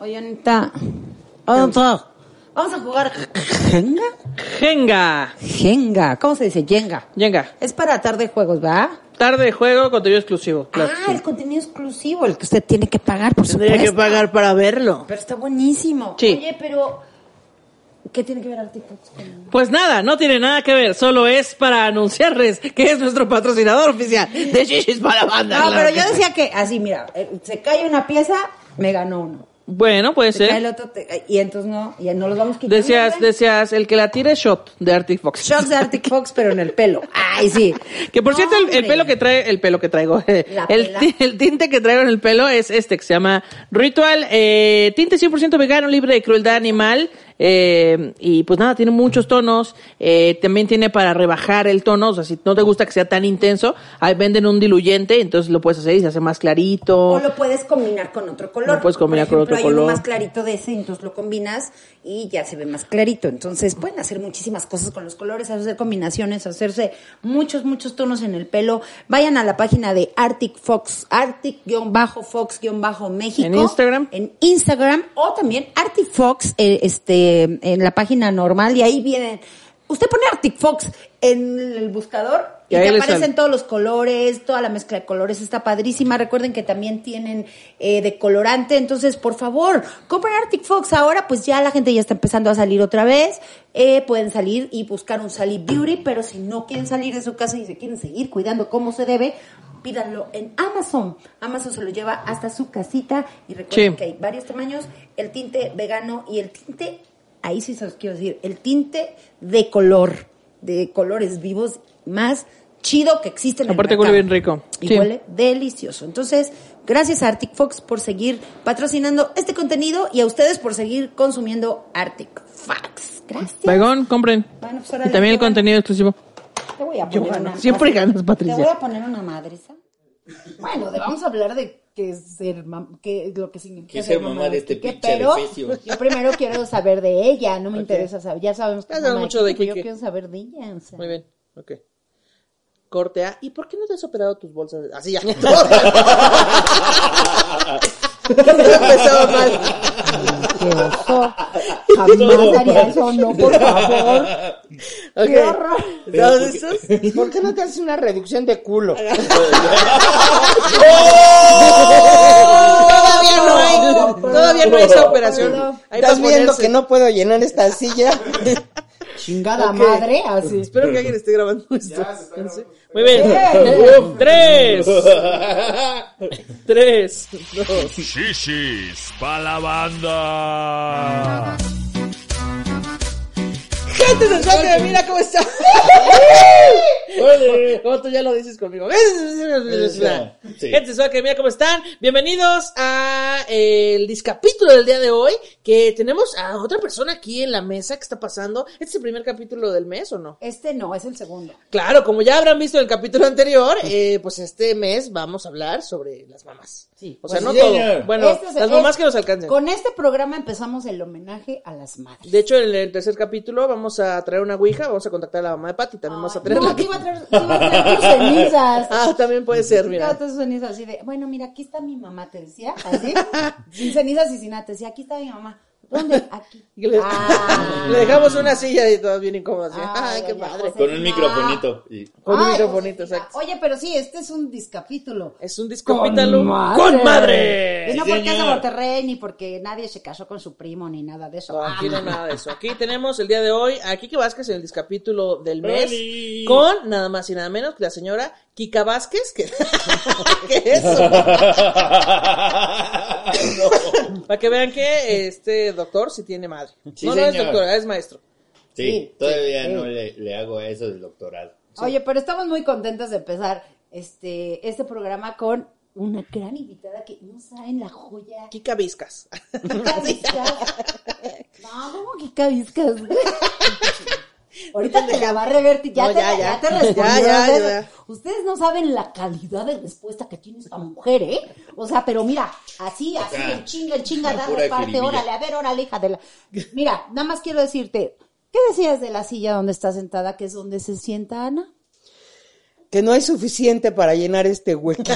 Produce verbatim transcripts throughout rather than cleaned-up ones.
Oye, Anita, vamos a, vamos a jugar Jenga. Jenga. Jenga. ¿Cómo se dice? Jenga. Jenga. Es para Tarde de Juegos, ¿va? Tarde de Juego, contenido exclusivo. Claro, ah, sí. El contenido exclusivo, el que usted tiene que pagar, por Tendría supuesto. Tiene que pagar para verlo. Pero está buenísimo. Sí. Oye, pero ¿qué tiene que ver Artifacts con...? Pues nada, no tiene nada que ver. Solo es para anunciarles que es nuestro patrocinador oficial de Chichis para la banda. No, claro, pero yo decía que así, mira, se cae una pieza, me ganó uno. Bueno, puede se ser. El otro te... Y entonces no, y no los vamos quitando. Decías, decías, el que la tire es Shot de Arctic Fox. Shot de Arctic Fox, pero en el pelo. Ay, sí. Que por no, cierto, el, el pelo que trae, el pelo que traigo, el, t- el tinte que traigo en el pelo es este, que se llama Ritual, eh, tinte cien por ciento vegano, libre de crueldad animal. Eh, y pues nada, tiene muchos tonos, eh, también tiene para rebajar el tono, o sea, si no te gusta que sea tan intenso, ahí venden un diluyente, entonces lo puedes hacer y se hace más clarito. O lo puedes combinar con otro color. Lo puedes combinar por ejemplo, con otro hay color. Uno más clarito de ese, entonces lo combinas y ya se ve más clarito. Entonces pueden hacer muchísimas cosas con los colores, hacer combinaciones, hacerse muchos, muchos tonos en el pelo. Vayan a la página de Arctic Fox, Arctic-Fox-México. En Instagram. En Instagram, o también Arctic Fox, eh, este, en la página normal, y ahí vienen. Usted pone Arctic Fox en el buscador y, y te aparecen sale. Todos los colores, toda la mezcla de colores está padrísima. Recuerden que también tienen eh, decolorante, entonces por favor compren Arctic Fox ahora, pues ya la gente ya está empezando a salir otra vez. Eh, pueden salir y buscar un Sally Beauty, pero si no quieren salir de su casa y se quieren seguir cuidando como se debe, pídanlo en Amazon. Amazon se lo lleva hasta su casita. Y recuerden sí. que hay varios tamaños, el tinte vegano y el tinte... Ahí sí se los quiero decir, el tinte de color, de colores vivos más chido que existe en el mercado. Aparte huele bien rico. Y sí. huele delicioso. Entonces, gracias a Arctic Fox por seguir patrocinando este contenido y a ustedes por seguir consumiendo Arctic Fox. Gracias. Vaigón, compren. Bueno, pues y también el van. Contenido exclusivo. Te voy a poner una... Siempre ganas, Patricia. Te voy a poner una madresa. Bueno, vamos a hablar de... que es ser mam- que lo que significa que ser mamá de este Kike, pero yo primero quiero saber de ella, no me okay. interesa saber, ya sabemos que mamá mucho de Kike, yo quiero saber de ella, o sea. Muy bien, ok. Corte A, ¿y por qué no te has operado tus bolsas? Así ya. Empezó mal. Qué oso. Jamás haría eso, no, por favor. Okay. Qué horror. Entonces, ¿por qué no te haces una reducción de culo? ¡Oh! Todavía no hay, no, no, todavía no hay esa operación. No, no. ¿Estás viendo que no puedo llenar esta silla? Chingada okay. madre, así. Espero que alguien esté grabando esto. Ya, se está muy bien. bien. Tres. Tres. Dos. Chichis pa' la banda. Gente sensual, mira cómo está. ¿Cómo tú ya lo dices conmigo? Sí. Gente sensual, mira cómo están. Bienvenidos a el discapítulo del día de hoy, que tenemos a otra persona aquí en la mesa que está pasando. ¿Este es el primer capítulo del mes o no? Este no, es el segundo. Claro, como ya habrán visto en el capítulo anterior, eh, pues este mes vamos a hablar sobre las mamás. Sí. O sea, pues no sí, todo. Bueno, este es, las mamás este, que nos alcancen. Con este programa empezamos el homenaje a las madres. De hecho, en el tercer capítulo vamos a traer una ouija, vamos a contactar a la mamá de Pati, también vamos a traer. No, aquí iba a traer, iba a traer tus cenizas. Ah, también puede ser, mira. Tus cenizas así de, bueno, mira, aquí está mi mamá, te decía, así, sin cenizas y sin nada, te decía, aquí está mi mamá. ¿Dónde? Aquí. Le, ah, le dejamos una silla y todos bien incómodos. ¿Sí? Ah, ay, qué padre. Con un microfonito. Y... Con un microfonito, exacto. Oye, pero sí, este es un discapítulo. Es un discapítulo. Con, ¡con madre! Y no sí, porque es de Monterrey, ni porque nadie se casó con su primo, ni nada de eso. No, aquí no nada de eso. Aquí tenemos el día de hoy a Kike Vázquez en el discapítulo del mes. ¡Beli! Con nada más y nada menos que la señora Kika Vázquez. Que... ¿Qué es eso? No. Para que vean que este doctor sí tiene madre. Sí, no, no señor. Es doctorado, es maestro. Sí, sí todavía sí, no sí. Le, le hago eso del doctorado. Sí. Oye, pero estamos muy contentos de empezar este, este programa con una gran invitada que no saben la joya. Kika Vázquez. Kika Vázquez. No, ¿cómo Kika Vázquez? Ahorita te la va a revertir. Ya, no, ya, te, ya, ya te respondió. Ya, ya, ya. Ustedes no saben la calidad de respuesta que tiene esta mujer, ¿eh? O sea, pero mira, así, así, el chinga, el chinga, dale parte, jiribilla. Órale, a ver, órale, hija de la... Mira, nada más quiero decirte, ¿qué decías de la silla donde está sentada, que es donde se sienta Ana? Que no hay suficiente para llenar este huequito.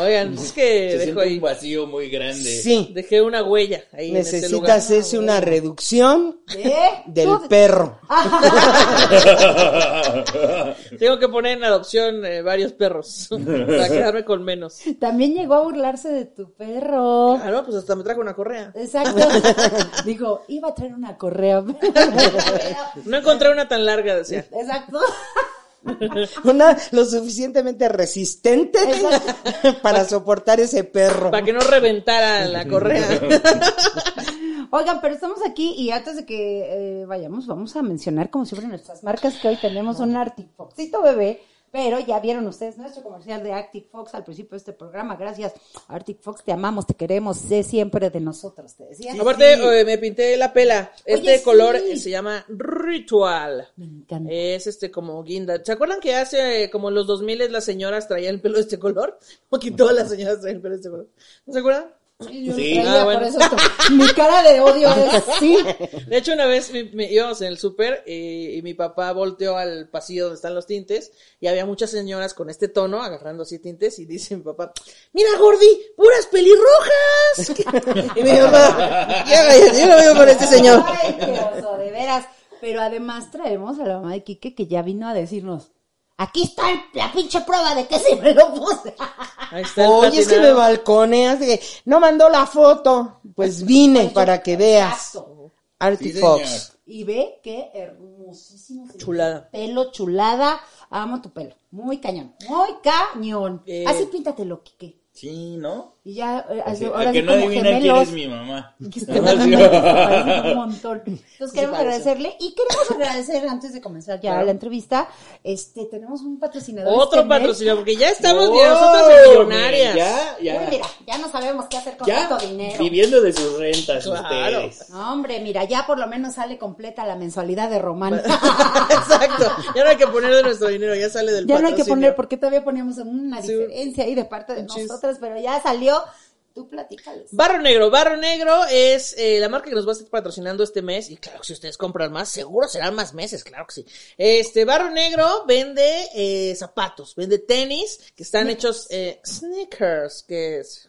Oigan, es que dejó ahí un vacío muy grande. Sí. Dejé una huella ahí. Necesitas en lugar. Hacerse una reducción ¿Eh? del ¿Tú? perro. Tengo que poner en adopción eh, varios perros para quedarme con menos. También llegó a burlarse de tu perro. Claro, pues hasta me trajo una correa. Exacto. Dijo, iba a traer una correa. No encontré una tan larga, decía. Exacto. Una lo suficientemente resistente para, para soportar ese perro. Para que no reventara la correa. Oigan, pero estamos aquí y antes de que eh, vayamos, vamos a mencionar como siempre nuestras marcas, que hoy tenemos un Artifoxito bebé, pero ya vieron ustedes nuestro comercial de Arctic Fox al principio de este programa. Gracias, Arctic Fox, te amamos, te queremos, sé siempre de nosotros, te decía. Sí, aparte, sí. eh, me pinté la pela. Este Oye, color sí. se llama Ritual. Me encanta. Es este como guinda. ¿Se acuerdan que hace como en los dos mil las señoras traían el pelo de este color? Como que todas las señoras traían el pelo de este color. ¿No se acuerdan? Sí, sí. Ah, por bueno. Eso mi cara de odio es sí. De hecho, una vez me, me, íbamos en el súper eh, y mi papá volteó al pasillo donde están los tintes y había muchas señoras con este tono agarrando así tintes y dice mi papá, mira Gordi, puras pelirrojas. Y mi papá, yo lo veo por este señor. Ay, qué oso, de veras. Pero además traemos a la mamá de Kike que ya vino a decirnos, aquí está el, la pinche prueba de que sí me lo puse. Ahí está el Oye, platinado. Es que me balconeas. No mandó la foto. Pues vine para que veas. Artifox. Sí, y ve qué hermosísimo. Chulada. Pelo, chulada. Amo tu pelo. Muy cañón. Muy cañón. Eh, Así píntatelo, Kike. Sí, ¿no? Y ya. Así, ahora a que sí, no adivina gemelos, quién es mi mamá. Que es que no, no, no, un montón. Entonces queremos sí, agradecerle y queremos agradecer antes de comenzar ya claro. la entrevista. Este, tenemos un patrocinador. Otro patrocinador, porque ya estamos oh, nosotros de millonarias. Ya, ya. Uy, mira, ya no sabemos qué hacer con ya, tanto dinero. Viviendo de sus rentas claro. ustedes. No, hombre, mira, ya por lo menos sale completa la mensualidad de Román. Exacto. Ya no hay que poner de nuestro dinero, ya sale del patrocinio. Ya no hay que poner, porque todavía poníamos una diferencia sí. ahí de parte de Muchis. nosotros, pero ya salió. Tú platícales. Barro Negro. Barro Negro es eh, la marca que nos va a estar patrocinando este mes. Y claro que si ustedes compran más, seguro serán más meses, claro que sí. Este, Barro Negro vende eh, zapatos, vende tenis que están sneakers. hechos eh, sneakers, que es...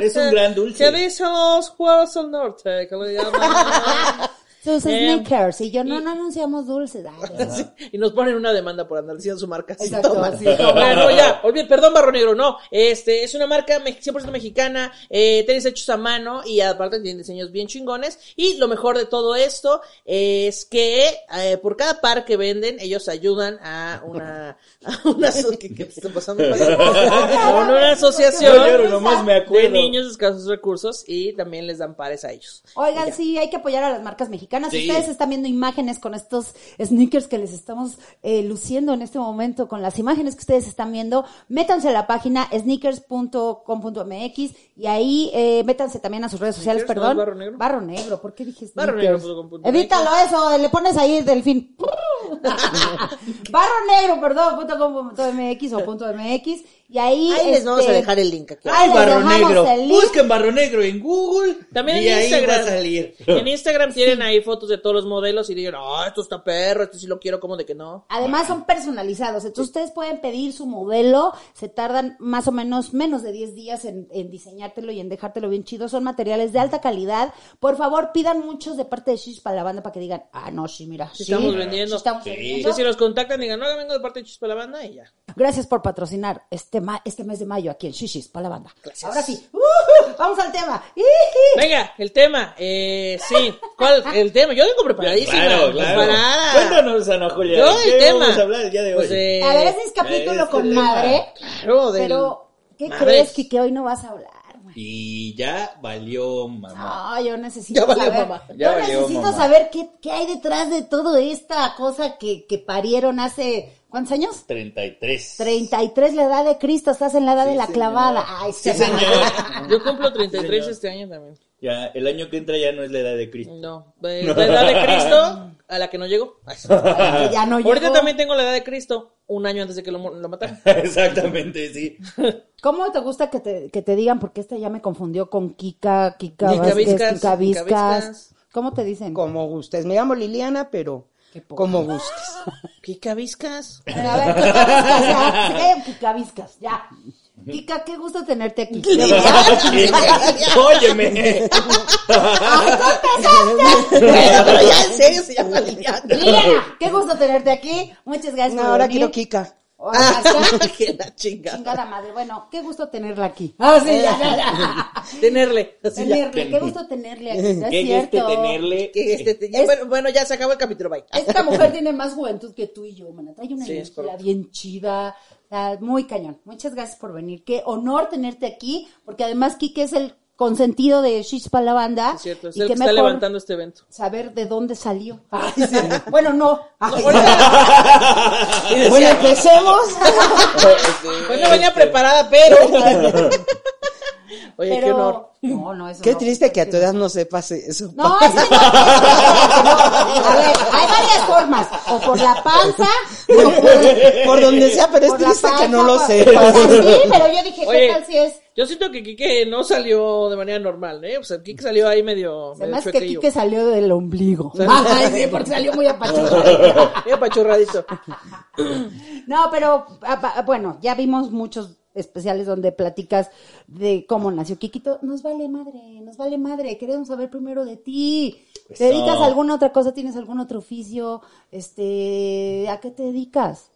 Es un gran dulce. Que dicen los juegos del norte, que le llaman... Sus eh, sneakers, y yo, no, y, no anunciamos dulces. Dale, sí, y nos ponen una demanda por andar diciendo su marca. Exacto, sí, bueno, ya, olvide, perdón, Barro Negro, no. Este, es una marca cien por ciento mexicana, eh, tenis hechos a mano, y aparte tienen diseños bien chingones. Y lo mejor de todo esto es que eh, por cada par que venden, ellos ayudan a una... A una so- ¿Qué, qué está pasando? A una asociación no, no de niños de escasos recursos, y también les dan pares a ellos. Oigan, ya. sí, hay que apoyar a las marcas mexicanas. Sí. Ustedes están viendo imágenes con estos sneakers que les estamos eh, luciendo en este momento, con las imágenes que ustedes están viendo. Métanse a la página sneakers punto com punto m x y ahí eh, métanse también a sus redes sociales, perdón. No, Barro Negro. Barro Negro, ¿por qué dije sneakers? barro negro punto com punto m x Evítalo eso, le pones ahí delfín. Barro Negro, perdón, .com.mx o .mx y ahí, ahí este, les vamos a dejar el link aquí. Ay, Barro Negro. Busquen Barro Negro en Google. También en ahí Instagram. Va a salir. En Instagram tienen sí. ahí fotos de todos los modelos y digo, no, esto está perro, esto sí lo quiero, como de que no. Además son personalizados, entonces ustedes pueden pedir su modelo, se tardan más o menos menos de diez días en, en diseñártelo y en dejártelo bien chido, son materiales de alta calidad. Por favor, pidan muchos de parte de Chichis pa' la Banda para que digan, ah, no, sí, mira, sí, sí estamos vendiendo. Sí, estamos sí. vendiendo. Entonces si los contactan, digan, no, vengo de parte de Chichis pa' la Banda y ya. Gracias por patrocinar este, ma- este mes de mayo aquí en Chichis pa' la Banda. Gracias. Ahora sí, uh-huh, vamos al tema. Venga, el tema, eh, sí, ¿cuál? El tema, yo vengo preparadísima. Claro, claro. Preparada. Cuéntanos, Ana Julia. Yo, el tema. Vamos a hablar el día de hoy. Pues, eh, a ver, ese es capítulo es con madre. Claro, del... Pero, ¿qué Madres. crees, Kike? Hoy no vas a hablar. y ya valió mamá. No, yo necesito ya valió saber, mamá. Ya yo valió necesito mamá. saber qué, qué hay detrás de toda esta cosa que, que parieron hace... ¿Cuántos años? treinta y tres. treinta y tres, la edad de Cristo, estás en la edad sí, de la señor. clavada. Ay, sí, señor. señor. Yo cumplo treinta y tres sí, este año también. Ya, el año que entra ya no es la edad de Cristo. No, eh, la edad de Cristo a la que no llego. Ay, que ya no llego. Ahorita también tengo la edad de Cristo, un año antes de que lo, lo mataran. Exactamente, sí. ¿Cómo te gusta que te, que te digan? Porque esta ya me confundió con Kika, Kika Vázquez, Kika Vázquez. ¿Cómo te dicen? Como gustes. Me llamo Liliana, pero... Como gustes. Kika Vázquez. A ver, Kika Vázquez, ya. Kika Vázquez, ya. Kika, qué gusto tenerte aquí. Óyeme. Ay, ¿tú empezaste? Bueno, pero ya en serio se llama Liliana. Liliana, qué gusto tenerte aquí. Muchas gracias no, por ahora venir. Ahora quiero Kika. Ah, que la chingada. Chingada madre. Bueno, qué gusto tenerla aquí. Ah, sí, ya, ya, ya. Tenerle. Tenerle. Ten... Qué gusto tenerle aquí. No es ¿Qué cierto. Este tenerle. ¿Qué este ten... es... bueno, bueno, ya se acabó el capítulo. Bye. Esta mujer tiene más juventud que tú y yo, mana. Hay una sí, energía bien chida. Muy cañón. Muchas gracias por venir. Qué honor tenerte aquí, porque además Kike es el consentido de Chichis pa' la banda. Es cierto, es y el que, que está levantando este evento. Saber de dónde salió. Ay, sí. Bueno, no. Ay, no, no. Bueno, empecemos. Bueno, venía preparada, pero... Oye, pero... qué honor. No, no, eso Qué no. triste que a tu edad no sepas eso. No, es que no, es que no, a ver, hay varias formas. O por la panza, o por, por donde sea, pero es triste panza, que no lo sepas. Sí, pero yo dije, Oye, ¿qué tal si es? Yo siento que Kike no salió de manera normal, ¿eh? O sea, Kike salió ahí medio. Además medio que Kike salió del ombligo. Ay, sí, porque salió muy apachurradito. Muy apachurradito. No, pero bueno, ya vimos muchos especiales donde platicas de cómo nació Kikito. Nos vale madre, nos vale madre, queremos saber primero de ti. Pues ¿Te dedicas no. a alguna otra cosa? ¿Tienes algún otro oficio? Este, ¿a qué te dedicas?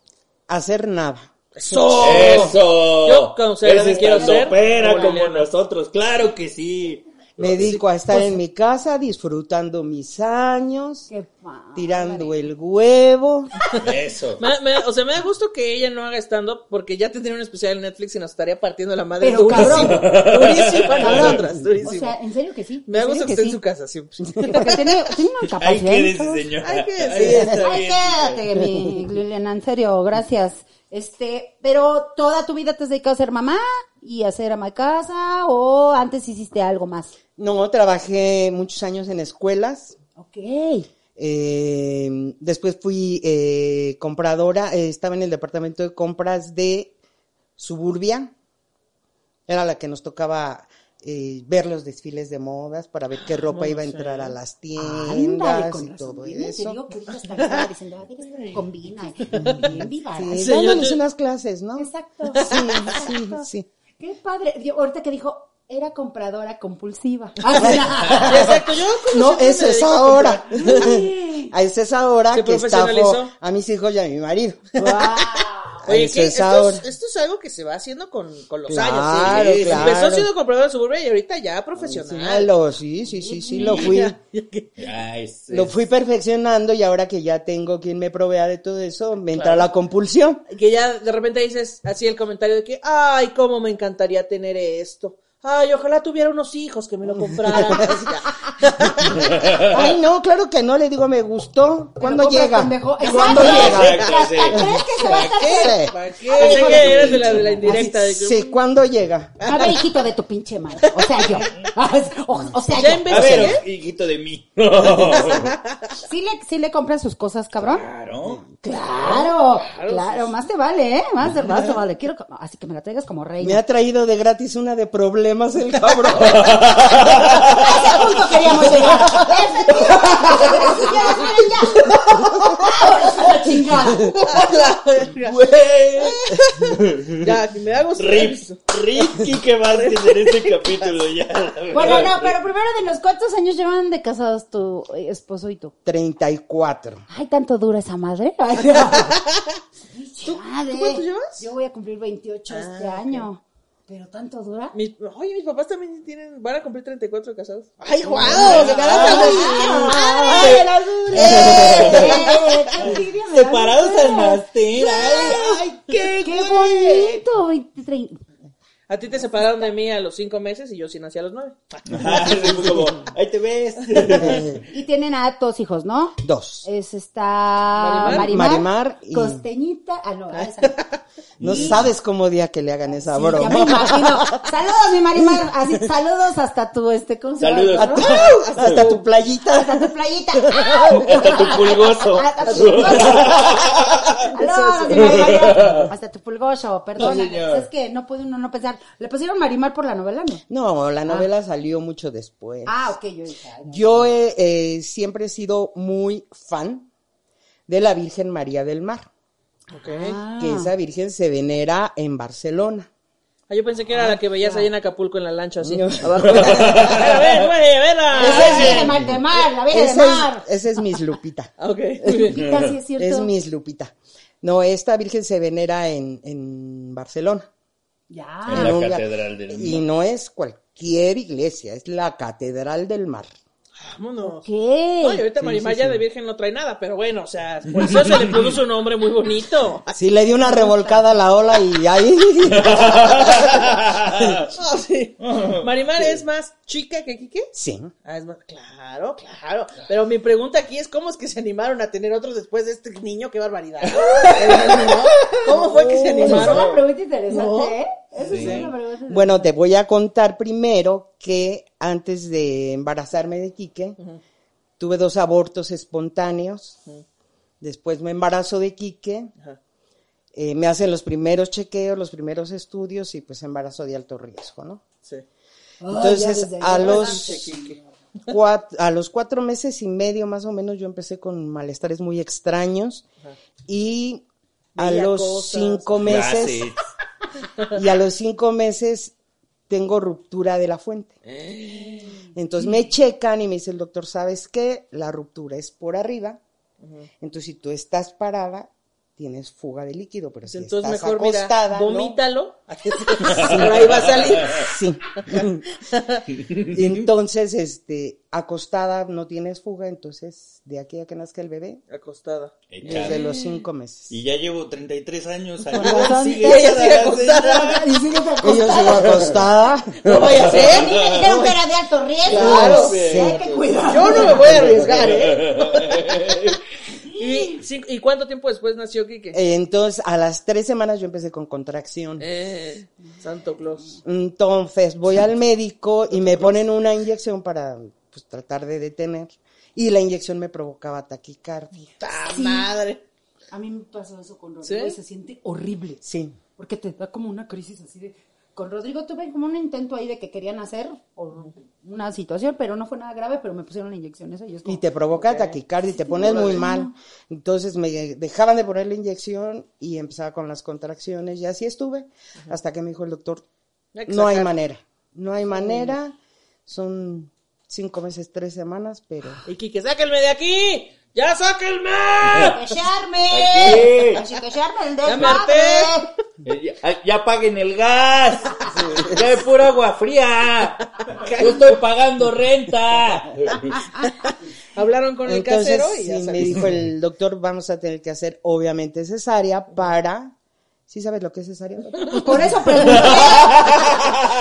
A hacer nada. ¡Eso! ¡Eso! Yo como sé lo que quiero hacer. Opera como nosotros, claro que sí. Me dedico a estar pues, en mi casa disfrutando mis años, qué padre, tirando el huevo. Eso. Me, me, o sea, me da gusto que ella no haga stand-up porque ya tendría un especial en Netflix y nos estaría partiendo la madre. Pero durísimo, cabrón, durísimo para nosotras, durísimo. O sea, en serio que sí. Me da gusto que, que esté sí? en su casa siempre. Sí, porque tiene, tiene una capacidad. Ay, quédese, señora. Ay, quédese. Ay, quédate, mi Liliana, en serio, gracias. Este, pero toda tu vida te has dedicado a ser mamá y a ser ama de casa, ¿o antes hiciste algo más? No, trabajé muchos años en escuelas. Ok. Eh, después fui eh, compradora, eh, estaba en el departamento de compras de Suburbia. Era la que nos tocaba eh, ver los desfiles de modas para ver qué ropa no iba sé. a entrar a las tiendas. Ándale, con y razón, todo bien, eso. Te digo que ahorita está diciendo, a ver, combina. Bien viva. Sí, dándonos yo... unas clases, ¿no? Exacto. Sí, Exacto. sí, sí. Qué padre. Yo, ahorita que dijo... Era compradora compulsiva. Exacto, yo No, eso es ahora. Eso es ahora que estafó a mis hijos y a mi marido. Wow. Oye, eso es ahora. Esto, es, esto es algo que se va haciendo con, con los claro, años. ¿Sí? Claro. Empezó siendo compradora de Suburbia y ahorita ya profesional. Sí, sí, sí, sí, sí lo fui. Ya, es, lo fui perfeccionando y ahora que ya tengo quien me provea de todo eso, me entra claro. la compulsión. Que ya de repente dices así el comentario de que, ay, cómo me encantaría tener esto. Ay, ojalá tuviera unos hijos que me lo compraran. Ay, no, claro que no, le digo, me gustó. ¿Cuándo llega? ¿Cuándo llega? ¿Crees que se va a estar? ¿Para qué? Pensé que eres de la, de la indirecta. De que... Sí, ¿cuándo llega? A ver, hijito de tu pinche madre. O sea, yo. O, o sea, ya yo. A ver, ¿eh? hijito de mí. ¿Sí le, sí le compran sus cosas, cabrón? Claro. Claro, claro. claro. Más te vale, ¿eh? Más, más te vale. Quiero, así que me la traigas como reina. Me ha traído de gratis una de problemas. Más el cabrón. Ese punto queríamos llegar. Ese punto queríamos Ya, me da gusto. Ricky, que va a en este capítulo ya. Bueno, no, pero primero de los cuántos años llevan de casados tu esposo y tú. treinta y cuatro. Ay, tanto dura esa madre. Ay, no. ¿Tú, ¿tú cuánto llevas? Yo voy a cumplir veintiocho ah, este año. Okay. ¿Pero tanto dura? Mis, oye, mis papás también tienen, van a cumplir treinta y cuatro casados. ¡Ay, guau! Wow, ¡Se casaron! ¡Separados al máster! ¡Ay, qué, qué bonito! A ti te separaron de mí a los cinco meses y yo sí nací a los nueve. Ajá, como, ahí te ves. Y tienen a dos hijos, ¿no? Dos. Es esta Marimar, Marimar, Marimar y... Costeñita. Ah, no, esa. No y... sabes cómo día que le hagan esa sí, broma. Ya me imagino. Saludos, mi Marimar. Así, saludos hasta tu, este, ¿cómo se llama? Saludos. ¿No? Hasta, hasta tu playita. Hasta tu playita. Hasta tu pulgoso. Hasta tu pulgoso. Hasta tu pulgoso, perdón. Es que no puede uno no pensar. ¿Le pusieron Marimar por la novela, no? No, la novela ah. salió mucho después. Ah, ok. Yo, yo he, eh, siempre he sido muy fan de la Virgen María del Mar. Ok. Ah. Que esa virgen se venera en Barcelona. Ah, yo pensé que era ah, la que veías ah. ahí en Acapulco en la lancha, así. No. Abajo. ¡A ver, güey, a ver! ¡La Virgen de Mar, de Mar! ¡La Virgen de Mar! Esa es Miss Lupita. Ok. Lupita, sí es cierto. Es Miss Lupita. No, esta virgen se venera en, en Barcelona. Ya. En la no, Catedral del Mar. Y no es cualquier iglesia, es la Catedral del Mar. Vámonos. ¿Qué? Oye, ahorita sí, Marimar sí, ya sí. de virgen no trae nada, pero bueno, o sea, por eso se le produce un hombre muy bonito. Sí, le dio una revolcada a la ola y ahí. Oh, sí. Marimar sí. es más chica que Kike. Sí. Ah, es más... Claro, claro. Pero mi pregunta aquí es: ¿cómo es que se animaron a tener otros después de este niño? ¡Qué barbaridad! ¿Cómo fue que se animaron? Es una pregunta interesante, no. ¿eh? Eso sí. Sí, bueno, te voy a contar primero que antes de embarazarme de Kike, uh-huh. tuve dos abortos espontáneos, uh-huh. después me embarazo de Kike, uh-huh. eh, me hacen los primeros chequeos, los primeros estudios y pues embarazo de alto riesgo, ¿no? Sí. Entonces, oh, a, los cuatro, a los cuatro meses y medio más o menos yo empecé con malestares muy extraños uh-huh. y a Bella los cosas. cinco meses... Gracias. Y a los cinco meses tengo ruptura de la fuente. Entonces me checan y me dice el doctor, ¿sabes qué? La ruptura es por arriba. Entonces si tú estás parada, tienes fuga de líquido. Pero si entonces estás mejor, acostada... Mira, vomítalo. ¿No? Sí. Ahí va a salir. Sí. Entonces, este, acostada no tienes fuga. Entonces, de aquí a que nazca el bebé. Acostada. Echame. Desde los cinco meses. Y ya llevo treinta y tres años. Ahí. Sigue, ella sigue acostada. Y sigue acostada. Yo sigo acostada. No vaya a ser. A mí me dijeron que era de alto riesgo. Claro. Sí. Sí. Hay que cuidar. Yo no me voy a arriesgar, ¿eh? ¿Y, cinco, ¿Y cuánto tiempo después nació Kike? Entonces, a las tres semanas yo empecé con contracción. Eh, Santo Claus. Entonces, voy al médico y me ponen una inyección para pues, tratar de detener. Y la inyección me provocaba taquicardia. ¡Ta sí. madre! A mí me pasó eso con Rodrigo. ¿Sí? Y se siente horrible. Sí. Porque te da como una crisis así de... Con Rodrigo tuve como un intento ahí de que querían hacer o una situación, pero no fue nada grave, pero me pusieron la inyección esa y, como, y te provoca okay. taquicardia y te pones sí, muy bien. mal. Entonces me dejaban de poner la inyección y empezaba con las contracciones y así estuve uh-huh. hasta que me dijo el doctor, Exacto. no hay manera, no hay manera, son cinco meses, tres semanas, pero... Y Kike, sáquenme de aquí. ¡Ya sáquenme! ¡Achiquecharme! ¡Achiquecharme el desmadre! ¡Ya, ya, ya paguen el gas! Sí. ¡Ya de pura agua fría! ¡Yo estoy pagando renta! Hablaron con Entonces, el casero y ya sí, me dijo el doctor, vamos a tener que hacer obviamente cesárea para... ¿Sí sabes lo que es cesárea? Pues por eso pregunté.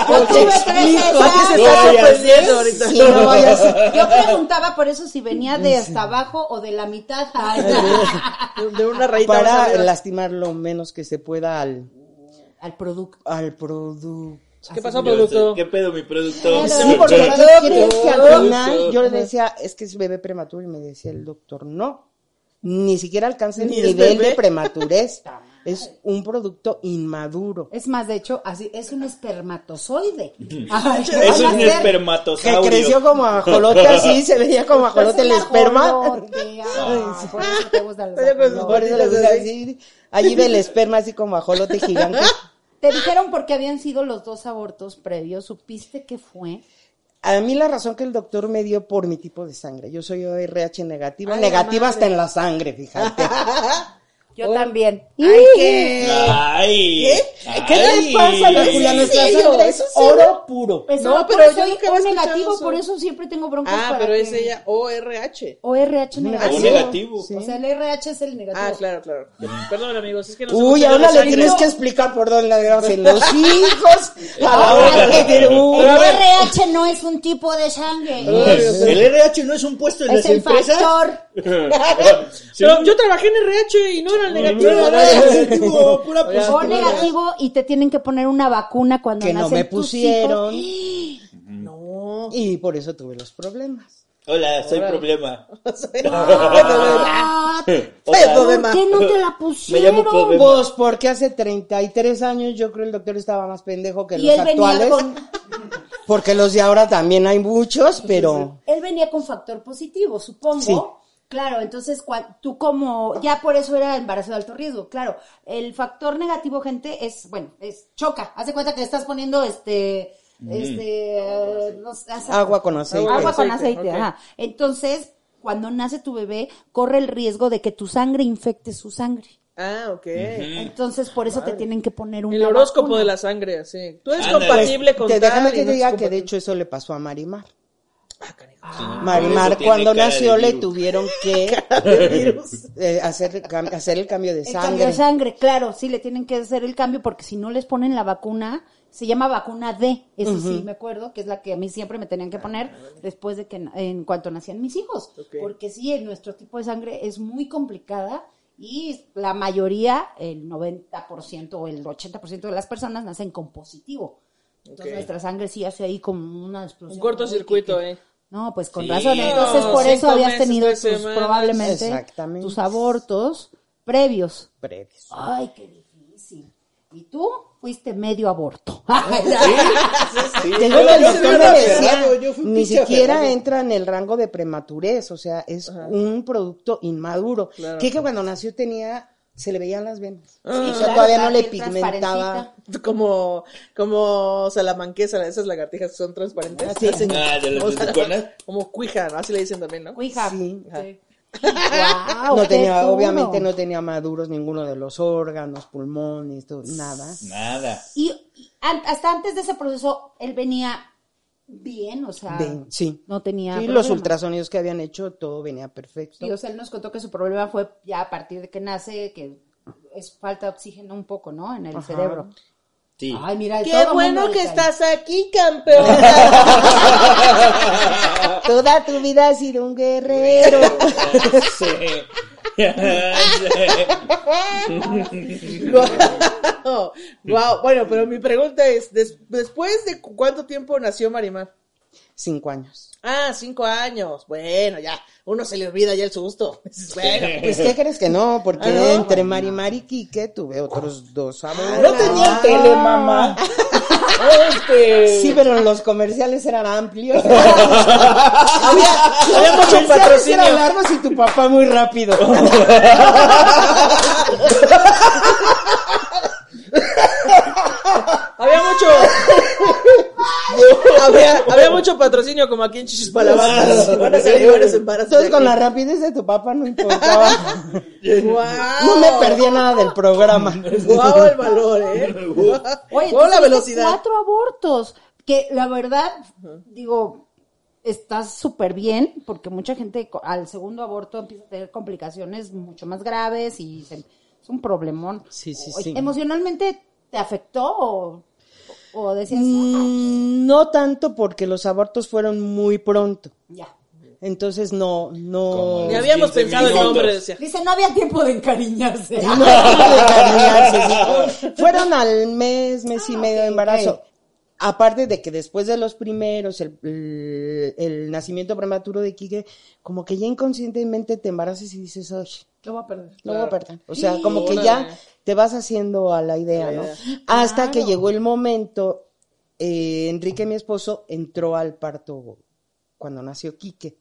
Yo tuve tres cesáreas. No, no vayas. Yo preguntaba por eso si venía de hasta abajo o de la mitad. A... De una raíz. Para lastimar lo menos que se pueda al... Al producto. Al producto. ¿Qué pasó, producto? ¿Qué pedo, mi producto? Sí, porque ¿quieres que al final? Yo le decía, es que es bebé prematuro. Y me decía el doctor, no. Ni siquiera alcanza el nivel de prematurez. Es un producto inmaduro. Es más, de hecho, así es un espermatozoide. Ay, es un espermatozaurio. Que creció como ajolote, así, se veía como ajolote el esperma. Allí ve el esperma así como ajolote gigante. ¿Te dijeron por qué habían sido los dos abortos previos? ¿Supiste qué fue? A mí la razón que el doctor me dio por mi tipo de sangre. Yo soy R H negativa, negativa hasta en la sangre, fíjate. Yo oh. también. ¡Ay, qué! ¡Ay! ¿Qué, ¿Qué ay, les pasa a los culianos? Sí, oro puro. Pues no, no, pero yo dije O negativo, por eso siempre tengo broncas. Ah, para pero que... es ella O R H. O R H negativo. O negativo. Sí. O sea, el R H es el negativo. Ah, claro, claro. Perdón, amigos, es que no Uy, ahora le tienes que explicar por dónde la grabamos en los hijos. El R H no es un tipo de sangre. El R H no es un puesto en las empresas. Es el factor. Pero yo trabajé en R H y no era negativo, no, no, negativo, pura positivo. O negativo y te tienen que poner una vacuna cuando nacen. Que no me pusieron. No. Y por eso tuve los problemas. Hola, soy Hola. problema. Hola. ¿Por qué no te la pusieron? Me llamo Vos, porque hace treinta y tres años yo creo el doctor estaba más pendejo que y los actuales. Con... Porque los de ahora también hay muchos, pero... Él venía con factor positivo, supongo. Sí. Claro, entonces cuando, tú como, ya por eso era embarazo de alto riesgo, claro, el factor negativo, gente, es, bueno, es choca, haz de cuenta que estás poniendo este, mm. este, oh, no sé, hace, agua con aceite, agua con aceite, okay. Ajá, entonces cuando nace tu bebé corre el riesgo de que tu sangre infecte su sangre. Ah, ok. Uh-huh. Entonces, por eso vale. te tienen que poner un... El horóscopo vacuna. De la sangre, así. Tú eres Andale. compatible con... Te déjame que te diga no que, de hecho, eso le pasó a Marimar. Ah, Marimar cuando nació le tuvieron que eh, hacer, cam- hacer el cambio de sangre. El cambio de sangre, claro, sí, le tienen que hacer el cambio porque si no les ponen la vacuna, se llama vacuna D, eso uh-huh. sí me acuerdo, que es la que a mí siempre me tenían que poner después de que, en cuanto nacían mis hijos, okay. Porque sí, nuestro tipo de sangre es muy complicada y la mayoría, el noventa por ciento o el ochenta por ciento de las personas nacen con positivo. Entonces okay. nuestra sangre sí hace ahí como una explosión. Un cortocircuito, que, eh. No, pues con sí, razón. Entonces, no, por eso habías tenido tus, probablemente tus abortos previos. Previos. Ay, qué difícil. Y tú fuiste medio aborto. Ni siquiera ferrado. Entra en el rango de prematurez, o sea, es ajá. un producto inmaduro. Claro. Kike cuando nació tenía... Se le veían las venas. Ah, y yo claro, todavía no le pigmentaba. Como, como salamanquesa, esas lagartijas que son transparentes. Ah, sí. Hacen, ah, de las cuijas. Como cuija, ¿no? Así le dicen también, ¿no? Cuija. Sí. sí. Wow, no tenía, obviamente no tenía maduros ninguno de los órganos, pulmones, todo, nada. Nada. Y, y hasta antes de ese proceso, él venía bien, o sea, bien, sí. no tenía sí, los ultrasonidos que habían hecho, todo venía perfecto. Sí, o sea, él nos contó que su problema fue ya a partir de que nace, que es falta de oxígeno un poco, ¿no? En el ajá. cerebro. Sí. Ay, mira, qué todo bueno que estás aquí, campeón. Toda tu vida has sido un guerrero. Sí. Wow. Wow, bueno, pero mi pregunta es, ¿des- ¿después de cuánto tiempo nació Marimar? Cinco años. Ah, cinco años. Bueno, ya, uno se le olvida ya el susto. Bueno, pues ¿qué crees que no? Porque ah, no, entre no. Marimar y Kike tuve otros dos amores. No tenía tele, mamá. Este. Sí, pero los comerciales eran amplios. Había mucho patrocinio. Eran largos y tu papá muy rápido. Había mucho había, había mucho patrocinio como aquí en Chichis pa' la banda. Van a salir varios embarazos. Entonces con la rapidez de tu papá no importaba. Wow. No me perdía nada del programa. Guau, wow, el valor, eh. Wow. Oye, wow, la velocidad. Cuatro abortos. Que la verdad, digo, estás súper bien, porque mucha gente al segundo aborto empieza a tener complicaciones mucho más graves y se, es un problemón. Sí, sí, sí. Emocionalmente ¿te afectó o, o decías? Mm, no tanto porque los abortos fueron muy pronto. Ya. Entonces no, no. Ni habíamos pensado el nombre. Dice, no había tiempo de encariñarse. No había tiempo de encariñarse. Sí. Fueron al mes, mes ah, y medio okay, de embarazo. Okay. Aparte de que después de los primeros, el, el, el nacimiento prematuro de Kike, como que ya inconscientemente te embarazas y dices, ay. Lo voy a perder. Lo claro. voy a perder. O sea, sí, como que ya idea. te vas haciendo a la idea, ¿no? Claro. Hasta que llegó el momento, eh, Enrique, mi esposo, entró al parto cuando nació Kike.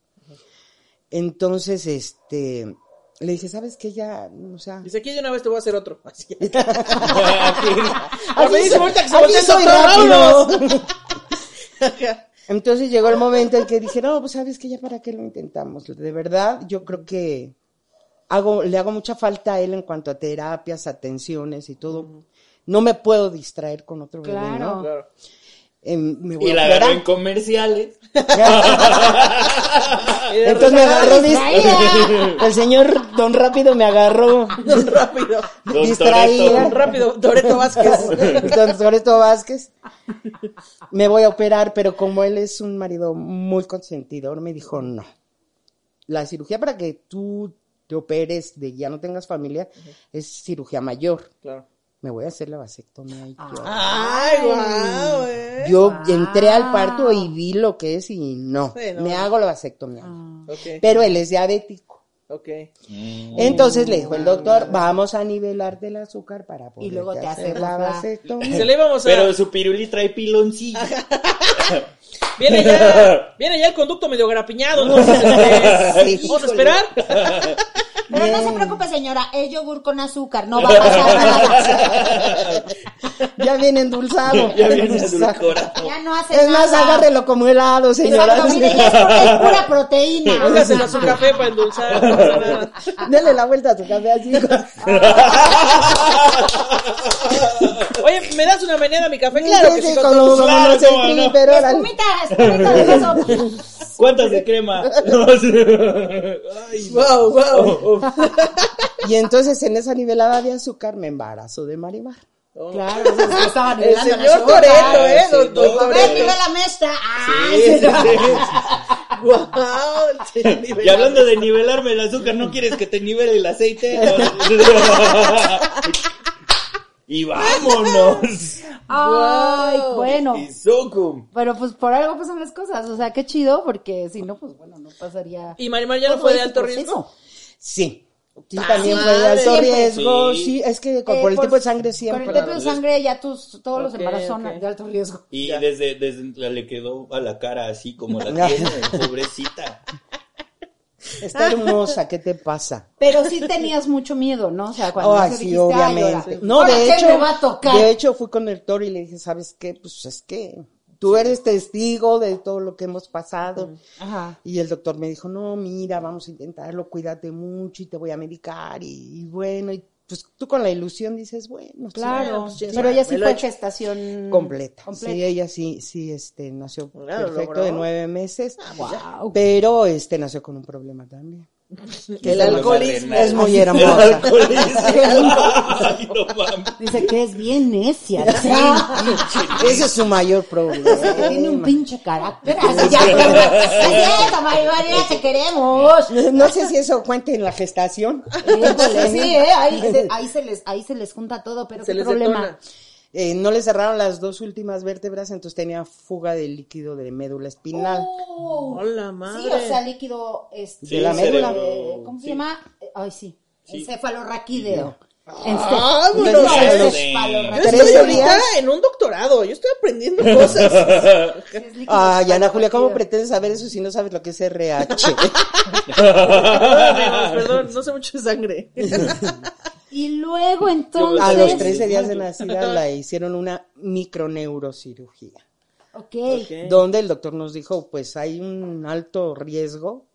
Entonces, este, le dije, ¿sabes qué? Ya, o sea... Dice, aquí yo una vez te voy a hacer otro. Así que... aquí dice, ahorita que se voltean todos rápidos. Entonces llegó el momento en que dije, no, pues, ¿sabes qué? Ya para qué lo intentamos. De verdad, yo creo que... hago, le hago mucha falta a él en cuanto a terapias, atenciones y todo. Uh-huh. No me puedo distraer con otro claro. bebé, ¿no? Claro. Eh, me voy y a la agarró en comerciales. Entonces me agarró distraída. El señor Don Rápido me agarró. Don Rápido. Don distraída. Toretto. Don Rápido. Toretto Vázquez. Don Toretto Vázquez. Me voy a operar, pero como él es un marido muy consentidor, me dijo no. La cirugía para que tú te operes de ya no tengas familia uh-huh. es cirugía mayor. Claro. Me voy a hacer la vasectomía. Y ay, guau, wow, eh. Yo wow. entré al parto y vi lo que es y no, sí, no me no. hago la vasectomía. Ah. Okay. Pero él es diabético. Okay. Mm. Entonces le dijo el doctor, vamos a nivelar del azúcar para poder y luego te hacer la vasectomía. Se le vamos a... Pero su piruli trae piloncillo. Viene ya, viene ya el conducto medio grapiñado. ¿No? Sí, vamos a esperar. Pero bien. No se preocupe, señora, es yogur con azúcar, no va a pasar nada. Ya viene endulzado. Ya viene endulzado. Ya no hace nada. Es más, nada. Agárrelo como helado, señora. Exacto, mire, es, es pura proteína. Póngasela a su café para endulzar. No, dele la vuelta a su café así. Oye, ¿me das una venena a mi café? Claro, claro que sí, con, con los manos en crimen, pero ahora... Espumita, espumita de eso. ¿Cuántas de crema? Ay, wow, wow. Y entonces en esa nivelada de azúcar me embarazo de Marimar. Oh. Claro, se estaba el señor Toretto, ¿eh? Don Toretto. La mesa. Sí, sí, sí. Y hablando de nivelarme el azúcar, ¿no quieres que te nivele el aceite? Y vámonos. Ay, wow. Bueno. Y Sucum. Pero pues por algo pasan las cosas, o sea, qué chido, porque si no, pues bueno, no pasaría. ¿Y Marimar ya no fue de alto proceso? Riesgo? Sí. Sí, ah, también fue de alto riesgo, sí. Sí, es que con, eh, por el por, tipo de sangre siempre. Por el tipo de sangre ya tus, todos okay, los embarazos okay. de alto riesgo. Y ya. desde, desde la le quedó a la cara así como la tiene, pobrecita. Está hermosa, ¿qué te pasa? Pero sí tenías mucho miedo, ¿no? O sea, cuando oh, sí, dijiste, obviamente. No, de hecho, me va a tocar? de hecho fui con el toro y le dije, ¿sabes qué? Pues es que tú eres testigo de todo lo que hemos pasado. Ajá. Y el doctor me dijo, no, mira, vamos a intentarlo, cuídate mucho y te voy a medicar. Y, y bueno, y pues tú con la ilusión dices, bueno. Claro, sí, pues, pero ella sí fue gestación completa. completa. Sí, ella sí, sí, este, nació claro, perfecto logró. de nueve meses. Ah, wow. Pero, este, nació con un problema también. Que el alcoholismo es muy hermosa. El alcoholismo. Ay, no, dice que es bien necia. Sí, ese es su mayor problema. Dice que tiene un pinche carácter. Así ya, así es, Marimar, ya te queremos. No sé si eso cuenta en la gestación. Entonces, sí, ¿eh? ahí, se, ahí, se les, ahí se les junta todo, pero se qué problema. Eh, no le cerraron las dos últimas vértebras, entonces tenía fuga de líquido de médula espinal. Oh, ¡Hola, madre! Sí, o sea, líquido este, sí, de la médula. De, ¿Cómo sí. se llama? Ay, sí. sí. Encefalorraquídeo. Ah, bueno, yo estoy ahorita en un doctorado, yo estoy aprendiendo cosas. Ay, Ana Julia, ¿cómo pretendes saber eso si no sabes lo que es R H? Perdón, perdón, no sé mucho de sangre. Y luego entonces... A los trece días de nacida la hicieron una microneurocirugía. Okay. ok. Donde el doctor nos dijo, pues hay un alto riesgo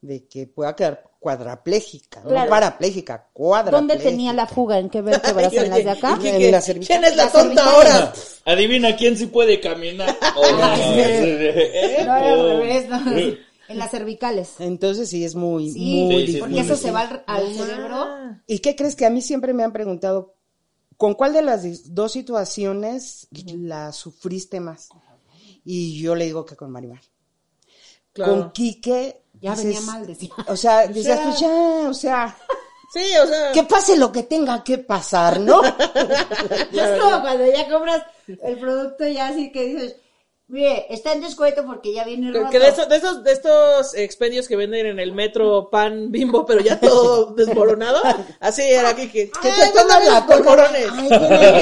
de que pueda quedar cuadraplégica, claro. no paraplégica, cuadraplégica. ¿Dónde tenía la fuga? ¿En qué vértebras? ¿En las de acá? ¿Quién, en la ¿Quién es la, la tonta ahora? Adivina quién sí puede caminar. Oh, no, ¿Eh? no, era al revés, no. En las cervicales. Entonces sí, es muy, sí, muy sí, difícil. Porque eso se va al, al cerebro. ¿Y qué crees? Que a mí siempre me han preguntado, ¿con cuál de las dos situaciones uh-huh. la sufriste más? Y yo le digo que con Marimar. Claro. Con Kike. Ya dices, venía mal, decía. O sea, decías tú, ya, o sea... Sí, o sea... Que pase lo que tenga que pasar, ¿no? Es como cuando ya compras el producto ya así que dices... Mire, está en descuento porque ya viene roto. Que de, eso, de, esos, de estos expendios que venden en el metro, pan, bimbo, pero ya todo desmoronado. Así era aquí que... ¿Qué te están dando los polvorones?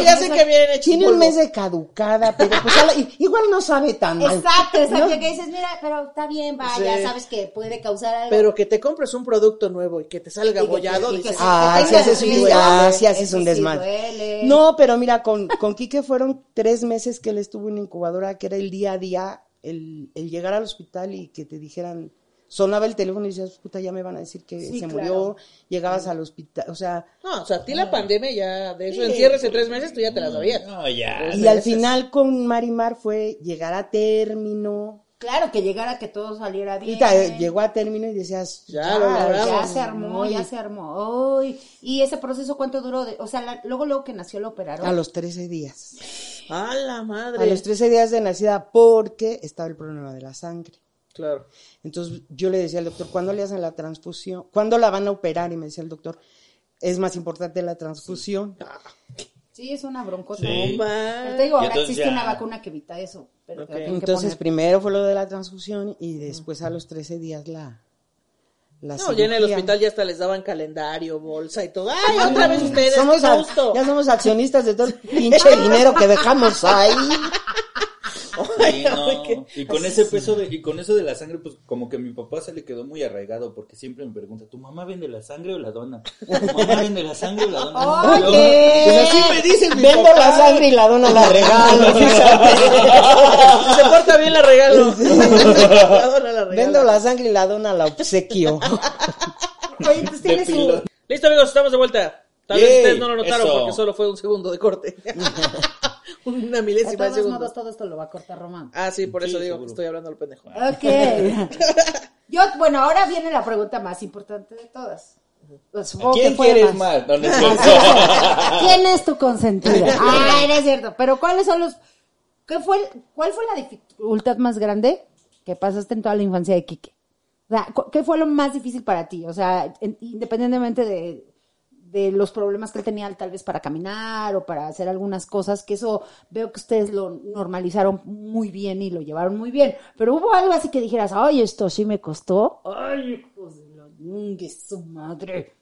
Ya sé que vienen hechos. Tiene un mes de caducada, pero pues la, igual no sabe tan mal. Exacto, exacto. ¿No? Que dices, mira, pero está bien, vaya, sí. sabes que puede causar algo. Pero que te compres un producto nuevo y que te salga abollado. Ah, si haces un, ah, si haces un desmadre. No, pero mira, con, con Kike fueron tres meses que él estuvo en incubadora, que era el día a día, el, el llegar al hospital y que te dijeran, sonaba el teléfono y decías, puta, ya me van a decir que sí, se claro. murió, llegabas sí. al hospital, o sea... No, o sea, a ti la pandemia ya, de eso, sí. encierres en tres meses, tú ya te la sabías. No, ya. Tres y meses. Al final con Marimar fue llegar a término... Claro, que llegara, que todo saliera bien. Y ta, llegó a término y decías, ya, ya, ya se armó, ya se armó. Ay, ¿y ese proceso cuánto duró? De, o sea, la, luego luego que nació lo operaron. A los trece días. ¡A la madre! A los trece días de nacida, porque estaba el problema de la sangre. Claro. Entonces yo le decía al doctor, ¿cuándo le hacen la transfusión? ¿Cuándo la van a operar? Y me decía el doctor, es más importante la transfusión. Sí. Sí, es una broncota. Sí. Pero te digo, ahora entonces, existe ya. una vacuna que evita eso. Pero okay. Entonces, poner... primero fue lo de la transfusión y después a los trece días la, la No, cirugía. Ya en el hospital ya hasta les daban calendario, bolsa y todo. ¡Ay, otra vez ustedes! Somos a, gusto. Ya somos accionistas de todo el pinche dinero que dejamos ahí. Sí, no. Y con ese peso de, y con eso de la sangre, pues como que a mi papá se le quedó muy arraigado, porque siempre me pregunta, ¿tu mamá vende la sangre o la dona? ¿Tu mamá vende la sangre o la dona? ¡Oye! Pues así me dicen, mi vendo papá. La sangre y la dona la regalo. Se porta bien, la regalo. Sí. La dona la regalo. Vendo la sangre y la dona la obsequio. Oye, pues tienes un... Listo, amigos, estamos de vuelta. Tal vez yeah, ustedes no lo notaron eso. Porque solo fue un segundo de corte. Una milésima de segundo. De todos modos, todo esto lo va a cortar Román. Ah, sí, por sí, eso digo seguro. Que estoy hablando al pendejo. Ok. Yo, bueno, ahora viene la pregunta más importante de todas. Pues, ¿quién quieres más? más? No, no ¿quién es tu consentida? Ah, no es cierto. Pero ¿cuáles son los... ¿Qué fue el... ¿Cuál fue la dificultad más grande que pasaste en toda la infancia de Kike? O sea, ¿qué fue lo más difícil para ti? O sea, independientemente de... de los problemas que él tenía tal vez para caminar o para hacer algunas cosas, que eso veo que ustedes lo normalizaron muy bien y lo llevaron muy bien, pero hubo algo así que dijeras, ay, esto sí me costó, ay, hijos de la que su madre.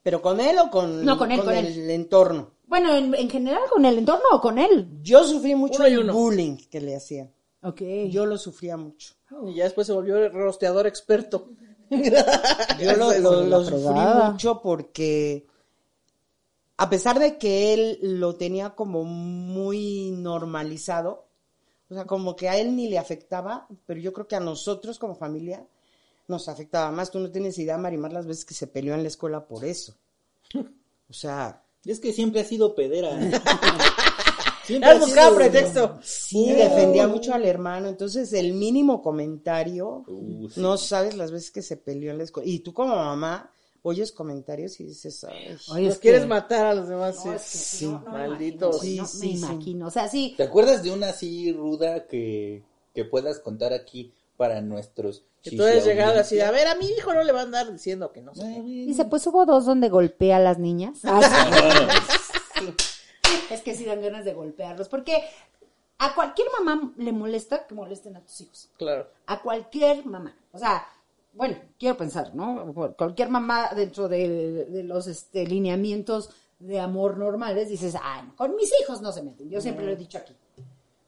¿Pero con él o con, no, con, él, con, con él. el entorno? Bueno, en, en general, ¿con el entorno o con él? Yo sufrí mucho uno y uno. el bullying que le hacían. Okay. Yo lo sufría mucho. Y ya después se volvió rosteador experto. Yo lo, lo, lo sufrí mucho porque... A pesar de que él lo tenía como muy normalizado, o sea, como que a él ni le afectaba, pero yo creo que a nosotros como familia nos afectaba más. Tú no tienes idea, Marimar, las veces que se peleó en la escuela por eso. O sea... Es que siempre ha sido pedera. Siempre ha buscado pretexto. Sí, no. Defendía mucho al hermano. Entonces, el mínimo comentario, uh, sí. no sabes las veces que se peleó en la escuela. Y tú como mamá, oyes comentarios y dices, ay, los quieres que... matar a los demás. No, es que sí, no, no malditos. Sí, no, sí, me sí. imagino. O sea, sí. ¿Te acuerdas de una así ruda que, que puedas contar aquí para nuestros? Que tú has llegado así, a ver, a mi hijo no le va a andar diciendo que no sé. Dice, pues hubo dos donde golpea a las niñas. Ah, sí. Es que sí dan ganas de golpearlos, porque a cualquier mamá le molesta que molesten a tus hijos. Claro. A cualquier mamá. O sea, bueno, quiero pensar, ¿no? Cualquier mamá dentro de, de los este, lineamientos de amor normales, dices, ah, no, con mis hijos no se meten, yo siempre lo he dicho aquí.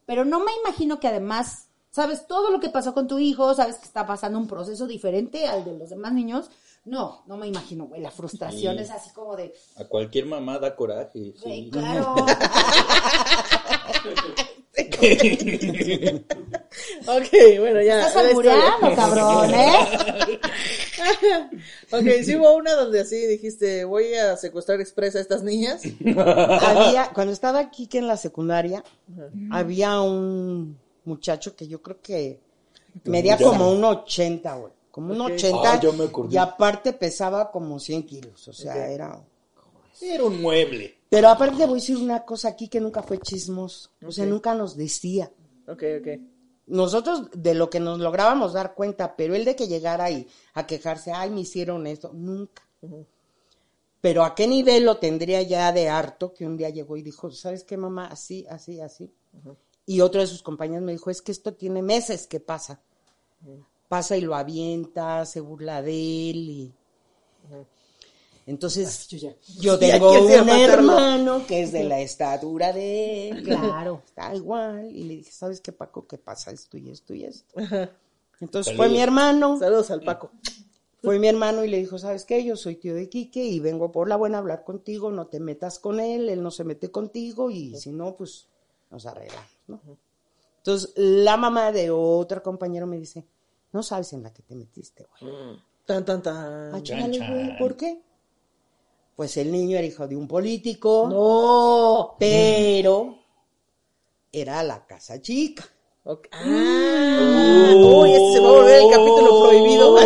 Pero no me imagino que además, sabes todo lo que pasó con tu hijo, sabes que está pasando un proceso diferente al de los demás niños. No, no me imagino, güey, la frustración sí. es así como de... A cualquier mamá da coraje. Sí, sí. Claro. Ok, bueno, ya. Estás albureando, cabrón, ¿eh? Ok, sí hubo una donde así dijiste, voy a secuestrar expresa a estas niñas. Había, cuando estaba aquí que en la secundaria, uh-huh. había un muchacho que yo creo que medía como un ochenta, güey. Como un okay. ochenta. Ah, yo me acordé. Y aparte pesaba como cien kilos, o sea, okay. era... Era un mueble. Pero aparte voy a decir una cosa aquí que nunca fue chismoso. Okay. O sea, nunca nos decía. Ok, ok. Nosotros de lo que nos lográbamos dar cuenta, pero él de que llegara ahí a quejarse, ay, me hicieron esto, nunca. Uh-huh. Pero a qué nivel lo tendría ya de harto que un día llegó y dijo, ¿sabes qué, mamá? Así, así, así. Uh-huh. Y otro de sus compañeros me dijo, es que esto tiene meses que pasa. Uh-huh. Pasa y lo avienta, se burla de él y... Uh-huh. Entonces, ay, yo, yo tengo un hermano que es de la estatura de él, claro, está igual, y le dije, ¿sabes qué, Paco? ¿Qué pasa? Esto y esto y esto. Ajá. Entonces Saludos. Fue mi hermano. Saludos al Paco. Fue mi hermano y le dijo, ¿sabes qué? Yo soy tío de Kike y vengo por la buena a hablar contigo, no te metas con él, él no se mete contigo y sí. si no, pues nos arreglamos, ¿no? Entonces, la mamá de otro compañero me dice, No sabes en la que te metiste, güey. Mm. Tan, tan, tan. Ah, chale, güey, ¿por qué? Pues el niño era hijo de un político. ¡No! Pero mm. era la casa chica. Okay. ¡Ah! Oh, ¡Uy, este se va a volver el capítulo prohibido! Oh.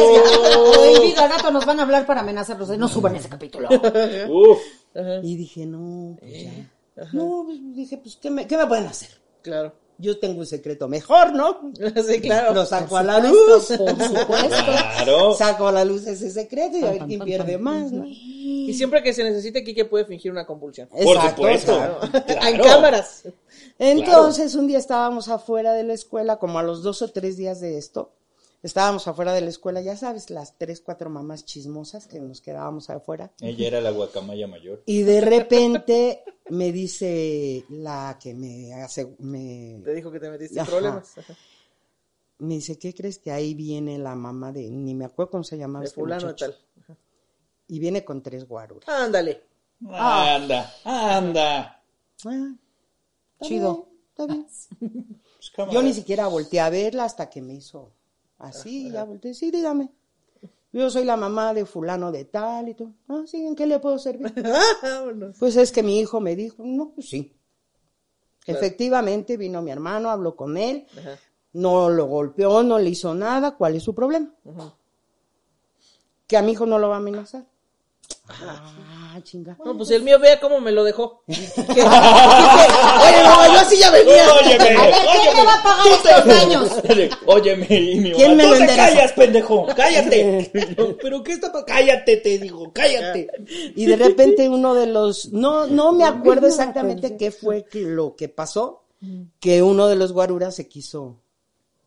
Y diga, gato, nos van a hablar para amenazarlos. No suban ese capítulo. Uf. Ajá. Y dije, no, pues ya. Ajá. No, dije, pues, ¿qué me, ¿qué me pueden hacer? Claro. Yo tengo un secreto mejor, ¿no? Sí, claro. Lo saco a la luz. Por supuesto. Claro. Saco a la luz ese secreto y a ver quién pierde más, ¿no? Y siempre que se necesite, Kike puede fingir una convulsión. Exacto, por supuesto. Claro. Claro. En cámaras. Entonces, un día estábamos afuera de la escuela, como a los dos o tres días de esto, estábamos afuera de la escuela, ya sabes, las tres, cuatro mamás chismosas que nos quedábamos afuera. Ella era la guacamaya mayor. Y de repente... me dice la que me hace... Me... Te dijo que te metiste en problemas. Ajá. Me dice, ¿qué crees? Que ahí viene la mamá de... Ni me acuerdo cómo se llamaba. De fulano este tal. Ajá. Y viene con tres guaruras. Ándale. Ah. Anda, anda. Ah, chido. Está bien. Pues, yo ni siquiera volteé a verla hasta que me hizo así. Ajá. Ya volteé, sí, dígame. Yo soy la mamá de fulano de tal y todo. Ah, sí, ¿en qué le puedo servir? Pues es que mi hijo me dijo, no, pues sí. Claro. Efectivamente vino mi hermano, habló con él, ajá, no lo golpeó, no le hizo nada, ¿cuál es su problema? Ajá. Que a mi hijo no lo va a amenazar. Ah, chinga. No, pues el mío vea cómo me lo dejó. ¿Qué? ¿Qué? Oye, no, yo sí ya venía. Óyeme, a ver, ¿quién óyeme, me va a pagar estos te... años? Óyeme, y mi mamá, tú te callas, pendejo, cállate. No, pero qué está, cállate, te digo, cállate. Y de repente uno de los, no, no me acuerdo exactamente qué fue que lo que pasó, que uno de los guaruras se quiso,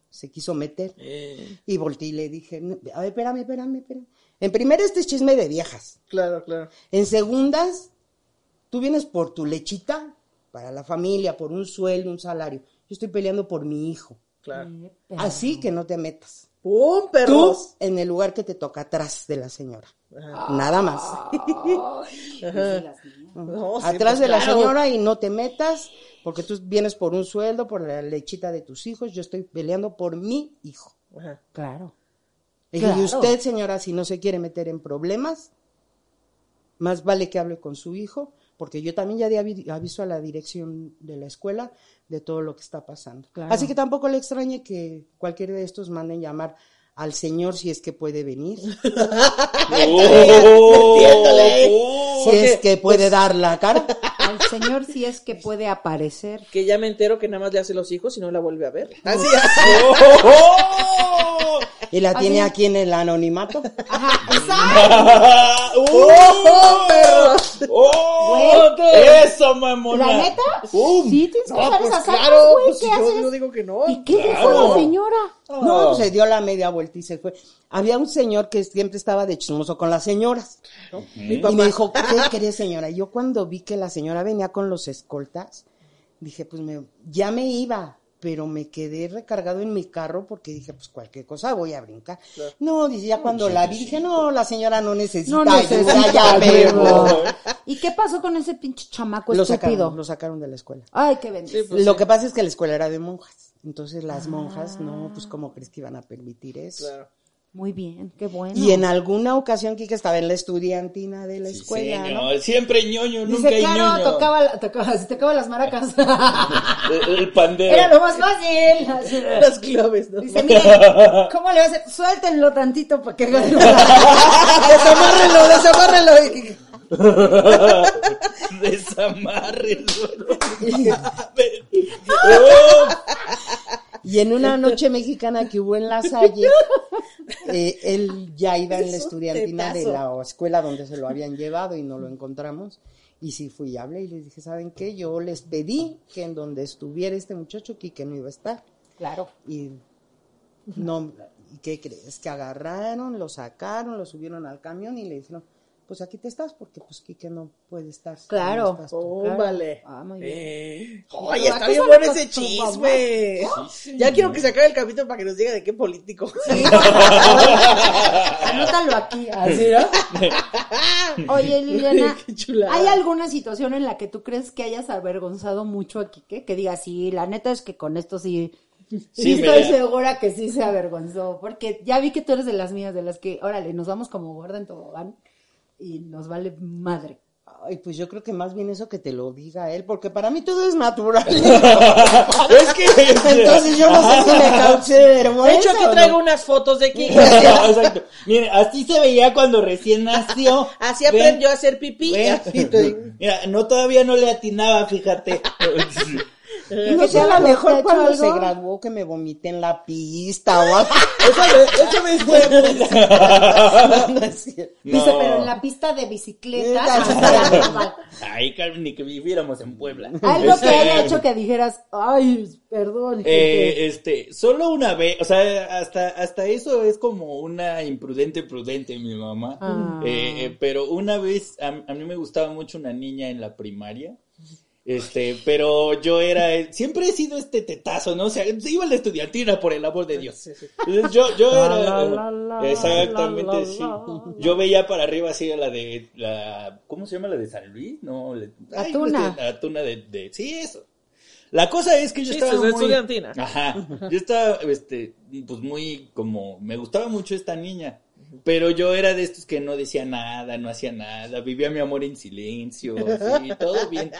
se quiso meter. Y volteé y le dije, a ver, espérame, espérame, espérame. En primera, este es chisme de viejas. Claro, claro. En segundas, tú vienes por tu lechita, para la familia, por un sueldo, un salario. Yo estoy peleando por mi hijo. Claro. Así que no te metas. ¡Pum, perro! Tú, en el lugar que te toca, atrás de la señora. Ajá. Nada más. Ajá. No, atrás sí, de claro. la señora y no te metas, porque tú vienes por un sueldo, por la lechita de tus hijos. Yo estoy peleando por mi hijo. Ajá. Claro. Y claro. usted, señora, si no se quiere meter en problemas, más vale que hable con su hijo, porque yo también ya di aviso a la dirección de la escuela de todo lo que está pasando. Claro. Así que tampoco le extrañe que cualquiera de estos manden llamar al señor si es que puede venir. Oh, oh, si es que puede pues, dar la cara. Al señor si es que puede aparecer. Que ya me entero que nada más le hace los hijos y no la vuelve a ver. Así oh, es. Y la tiene ¿Así? Aquí en el anonimato. Ajá, exacto. ¡Uh! ¡Oh, perros! ¡Oh! ¡Eso, mamona! ¿La neta? Uh, sí, tienes que dejar esas armas, güey. ¿Qué haces? Yo digo que no. ¿Y qué dijo la señora? Oh. No, pues se dio la media vuelta y se fue. Había un señor que siempre estaba de chismoso con las señoras. ¿No? Uh-huh. Y me dijo, ¿qué quería, señora? Yo cuando vi que la señora venía con los escoltas, dije, pues me, ya me iba. Pero me quedé recargado en mi carro porque dije, pues cualquier cosa voy a brincar. Claro. No, dice, ya cuando la vi, dije, no, la señora no necesita. No necesita, ya, pero... ¿Y qué pasó con ese pinche chamaco lo estúpido? Sacaron, lo sacaron de la escuela. Ay, qué bendición. Sí, pues, lo sí. que pasa es que la escuela era de monjas. Entonces las ah. monjas, no, pues ¿cómo crees que iban a permitir eso? Claro. Muy bien, qué bueno. Y en alguna ocasión, Kike estaba en la estudiantina de la sí, escuela, señor. ¿No? Siempre ñoño, nunca ñoño. Dice, claro, tocaba, tocaba, se tocaba las maracas. El, el pandero. Era lo más fácil. Las, las claves, ¿no? Dice, mire, ¿cómo le va a hacer? Suéltenlo tantito para que... Desamárrenlo, desamárrenlo. Desamárrenlo. ¡Oh! Y en una noche mexicana que hubo en La Salle, eh, él ya iba en la estudiantina de la escuela donde se lo habían llevado y no lo encontramos. Y sí fui y hablé y les dije, ¿saben qué? Yo les pedí que en donde estuviera este muchacho, Kike no iba a estar. Claro. Y no, ¿qué crees? Que agarraron, lo sacaron, lo subieron al camión y le dijeron, pues aquí te estás, porque pues Kike no puede estar. Claro. No oh, claro. Vale. Ah, muy bien. Eh. Oye, está bien bueno ese chisme. ¿No? Sí, sí, ya sí. Quiero que se acabe el capítulo para que nos diga de qué político. Sí. Anótalo aquí. Así, ¿no? Oye, Liliana, ¿hay alguna situación en la que tú crees que hayas avergonzado mucho a Kike? Que digas, sí, la neta es que con esto sí... Sí, estoy mira. segura que sí se avergonzó, porque ya vi que tú eres de las mías, de las que, órale, nos vamos como gorda en tobogán y nos vale madre. Ay, pues yo creo que más bien eso que te lo diga él, porque para mí todo es natural. Es que entonces yo no sé si me causé hermosa. De hecho, aquí traigo no? unas fotos de Kike. Exacto. Mire, así se veía cuando recién nació. Así aprendió Ven. a hacer pipí. Ven. Mira, no todavía no le atinaba, fíjate. No sé, a lo mejor cuando algo? se graduó que me vomité en la pista o algo. Eso me fue. No, no es cierto. No. Dice, pero en la pista de bicicleta. Ay, Carmen, ni que viviéramos en Puebla. Algo este... que haya hecho que dijeras, ay, perdón. Eh, este, solo una vez, o sea, hasta, hasta eso es como una imprudente prudente, mi mamá. Ah. Eh, eh, pero una vez, a, a mí me gustaba mucho una niña en la primaria. Este, pero yo era, siempre he sido este tetazo, ¿no? O sea, iba a la estudiantina, por el amor de Dios. Sí, sí. Yo, yo era, la, la, la, exactamente, la, la, sí. Yo veía para arriba así a la de, la, ¿cómo se llama? La de San Luis, no, la, ay, Atuna. La Atuna de, de, sí, eso. La cosa es que yo sí, estaba muy... estudiantina. Ajá, yo estaba, este, pues muy como, me gustaba mucho esta niña. Pero yo era de estos que no decía nada, no hacía nada, vivía mi amor en silencio, así, todo bien.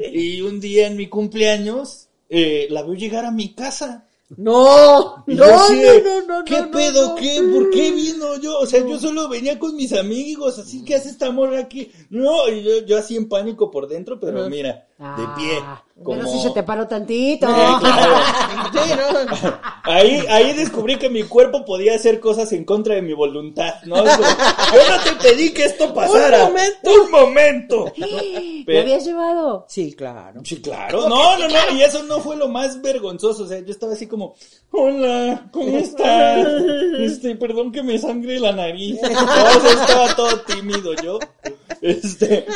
Y un día en mi cumpleaños, eh, la veo llegar a mi casa. ¡No! Y no, decía, no, no, no, ¿qué no, pedo? No, ¿qué? ¿Por qué vino yo? O sea, no. yo solo venía con mis amigos, así que hace esta morra aquí. No, y yo, yo así en pánico por dentro, pero mira, ah, de pie. Como... Pero si se te paró tantito. Eh, claro. Sí, no. Ahí, ahí descubrí que mi cuerpo podía hacer cosas en contra de mi voluntad, ¿no? Yo no te pedí que esto pasara. ¡Un momento! ¡Un momento! ¿Lo habías llevado? Sí, claro. Sí, claro. No, no, no, y eso no fue lo más vergonzoso. O sea, yo estaba así como... Hola, ¿cómo estás? Este, perdón que me sangre la nariz. No, o sea, estaba todo tímido yo. Este,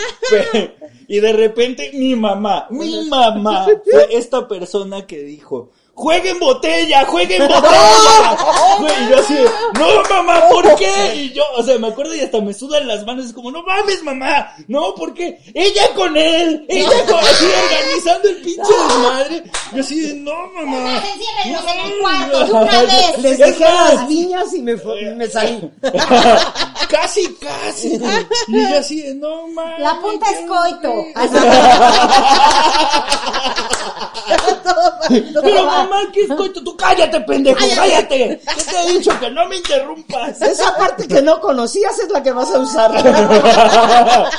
y de repente mi mamá, mi mamá fue esta persona que dijo: ¡Jueguen botella! ¡Jueguen botella! Y yo así, no mamá, ¿por qué? Y yo, o sea, me acuerdo y hasta me sudan las manos, es como, no mames mamá, no, ¿por qué? ¡Ella con él! ¡Ella con así organizando el pinche desmadre! Yo así, no mamá. ¡Encierrenlos en el cuarto de una vez! Les dejé las viñas y me, fue, me salí. ¡Casi, casi! Y yo así, no mames. La punta es coito. No, pero mamá, ¿qué es coito? Tú cállate, pendejo, cállate. Yo te he dicho que no me interrumpas. Esa parte que no conocías es la que vas a usar.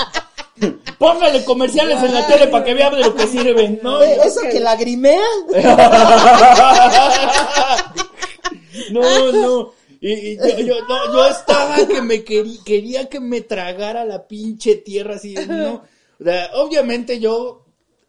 Póngale comerciales en la tele para que vean de lo que sirven, ¿no? Eso que lagrimea. No, no. Y, y yo, yo, no, yo estaba que me quería, quería que me tragara la pinche tierra así, ¿no? O sea, obviamente yo...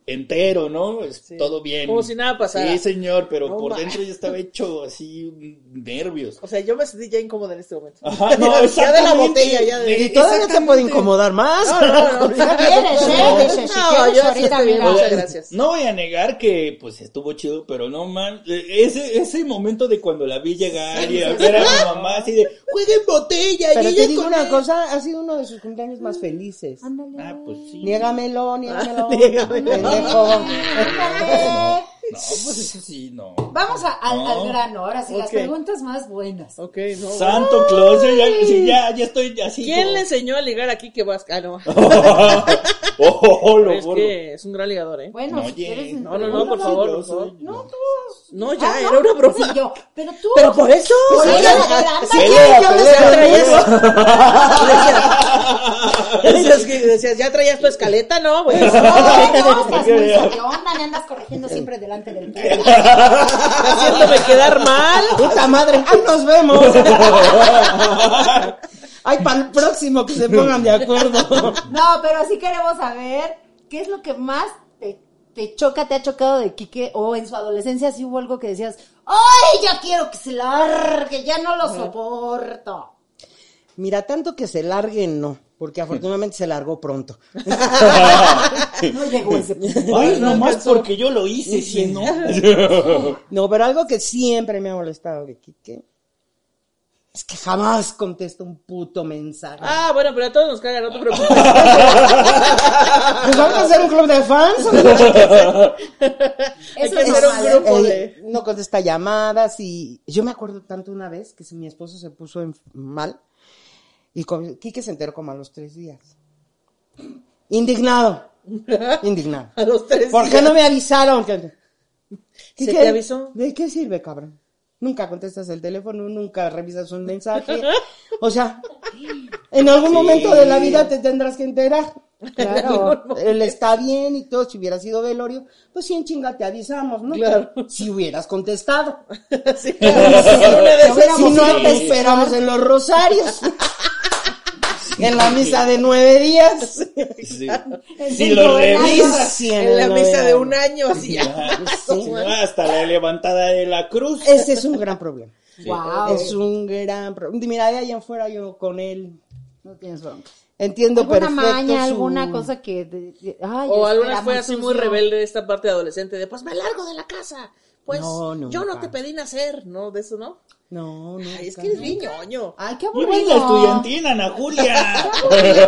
entero, ¿no? Sí. Todo bien. Como si nada pasara. Sí, señor, pero oh, por man. dentro yo estaba hecho así, nervios. O sea, yo me sentí ya incómoda en este momento. Ajá, no, no, ya de la botella, ya de... Y todavía te puede incomodar más. No, no, no. ¿Qué quieres, eh? No, si no yo ahorita bien. Muchas gracias. No voy a negar que, pues, estuvo chido, pero no, man, ese, ese momento de cuando la vi llegar y a ver a mi mamá así de, jueguen botella. Pero y te digo una él. cosa, ha sido uno de sus cumpleaños más felices. Ándale. Ah, pues sí. Niégamelo, niégamelo. Niégamelo. No, pues eso sí, no. Vamos a, al, no. al grano, ahora sí, okay. Las preguntas más buenas. Ok, no. Santo Claus, ya, ya, ya estoy así. ¿Quién como... le enseñó a ligar a Kike Vázquez? Ah, no. oh, oh, oh, lo es borro. que es un gran ligador, ¿eh? Bueno, no, si quieres, no, no, no, no, por favor. No, soy... no tú. No, ya, ah, no, era una broma. Sí, yo. Pero tú. Pero por eso. Por sí, eso. Sí, yo les traía. Decías, ya traías tu escaleta, ¿no? Pues. No, no, estás muy onda, me andas corrigiendo siempre delante del pie. Haciéndome quedar mal. Puta madre, ¡ay, nos vemos! Ay, para el próximo que se pongan de acuerdo. No, pero sí queremos saber qué es lo que más te, te choca, te ha chocado de Kike, o oh, en su adolescencia sí hubo algo que decías, ¡ay, ya quiero que se largue, ya no lo soporto! Mira, tanto que se largue, no. Porque afortunadamente se largó pronto. No llegó ese punto. Ay, nomás porque yo lo hice, si no. No, pero algo que siempre me ha molestado de Kike Es que jamás contesto un puto mensaje. Ah, bueno, pero a todos nos cagan, no te preocupes. Pues vamos a hacer un club de fans. Hay que hacer un grupo de... No contesta llamadas y... Yo me acuerdo tanto una vez que si mi esposo se puso en... mal y con... Kike se enteró como a los tres días. Indignado. Indignado. A los tres días. ¿Por qué no me avisaron? ¿Se te avisó? ¿De qué sirve, cabrón? Nunca contestas el teléfono, nunca revisas un mensaje. O sea, en algún sí. momento de la vida te tendrás que enterar. Claro, él está bien y todo. Si hubiera sido velorio, pues sí, en chinga te avisamos, ¿no? Claro. Si hubieras contestado. Sí, claro. Si, no, si no te esperamos en los rosarios. En la misa de nueve días. Sí. Si sí, lo revisas. Sí, en, en la misa de un año. Así ya. Sí, sí. Hasta la levantada de la cruz. Ese es un gran problema. Sí. Wow. Es un gran problema. Mira, de ahí en fuera yo con él. No tienes bronca. Entiendo perfecto. Alguna maña, su... alguna cosa que... De, de, ay, o alguna fue así muy rebelde esta parte de adolescente. De pues me largo de la casa. Pues no, no, yo no nunca. Te pedí nacer, ¿no? De eso, ¿no? No, no. Ay, es que es bien ñoño. Ay, qué aburrido. Yo vengo de estudiantil, Ana Julia.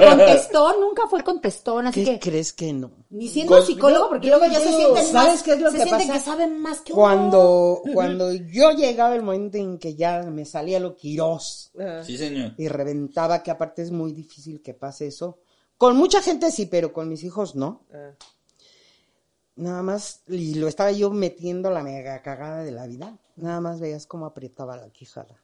Contestó, nunca fue contestón, así ¿Qué que. ¿Crees que no? Ni siendo Con... psicólogo, porque luego ya se sienten ¿Sabes más. ¿Sabes qué es lo se que pasa? Se sienten que saben más que uno. Cuando, cuando yo llegaba el momento en que ya me salía lo Quirós. Uh-huh. Sí, señor. Y reventaba, que aparte es muy difícil que pase eso. Con mucha gente sí, pero con mis hijos no. Uh-huh. Nada más, y lo estaba yo metiendo la mega cagada de la vida. Nada más veías cómo apretaba la quijada.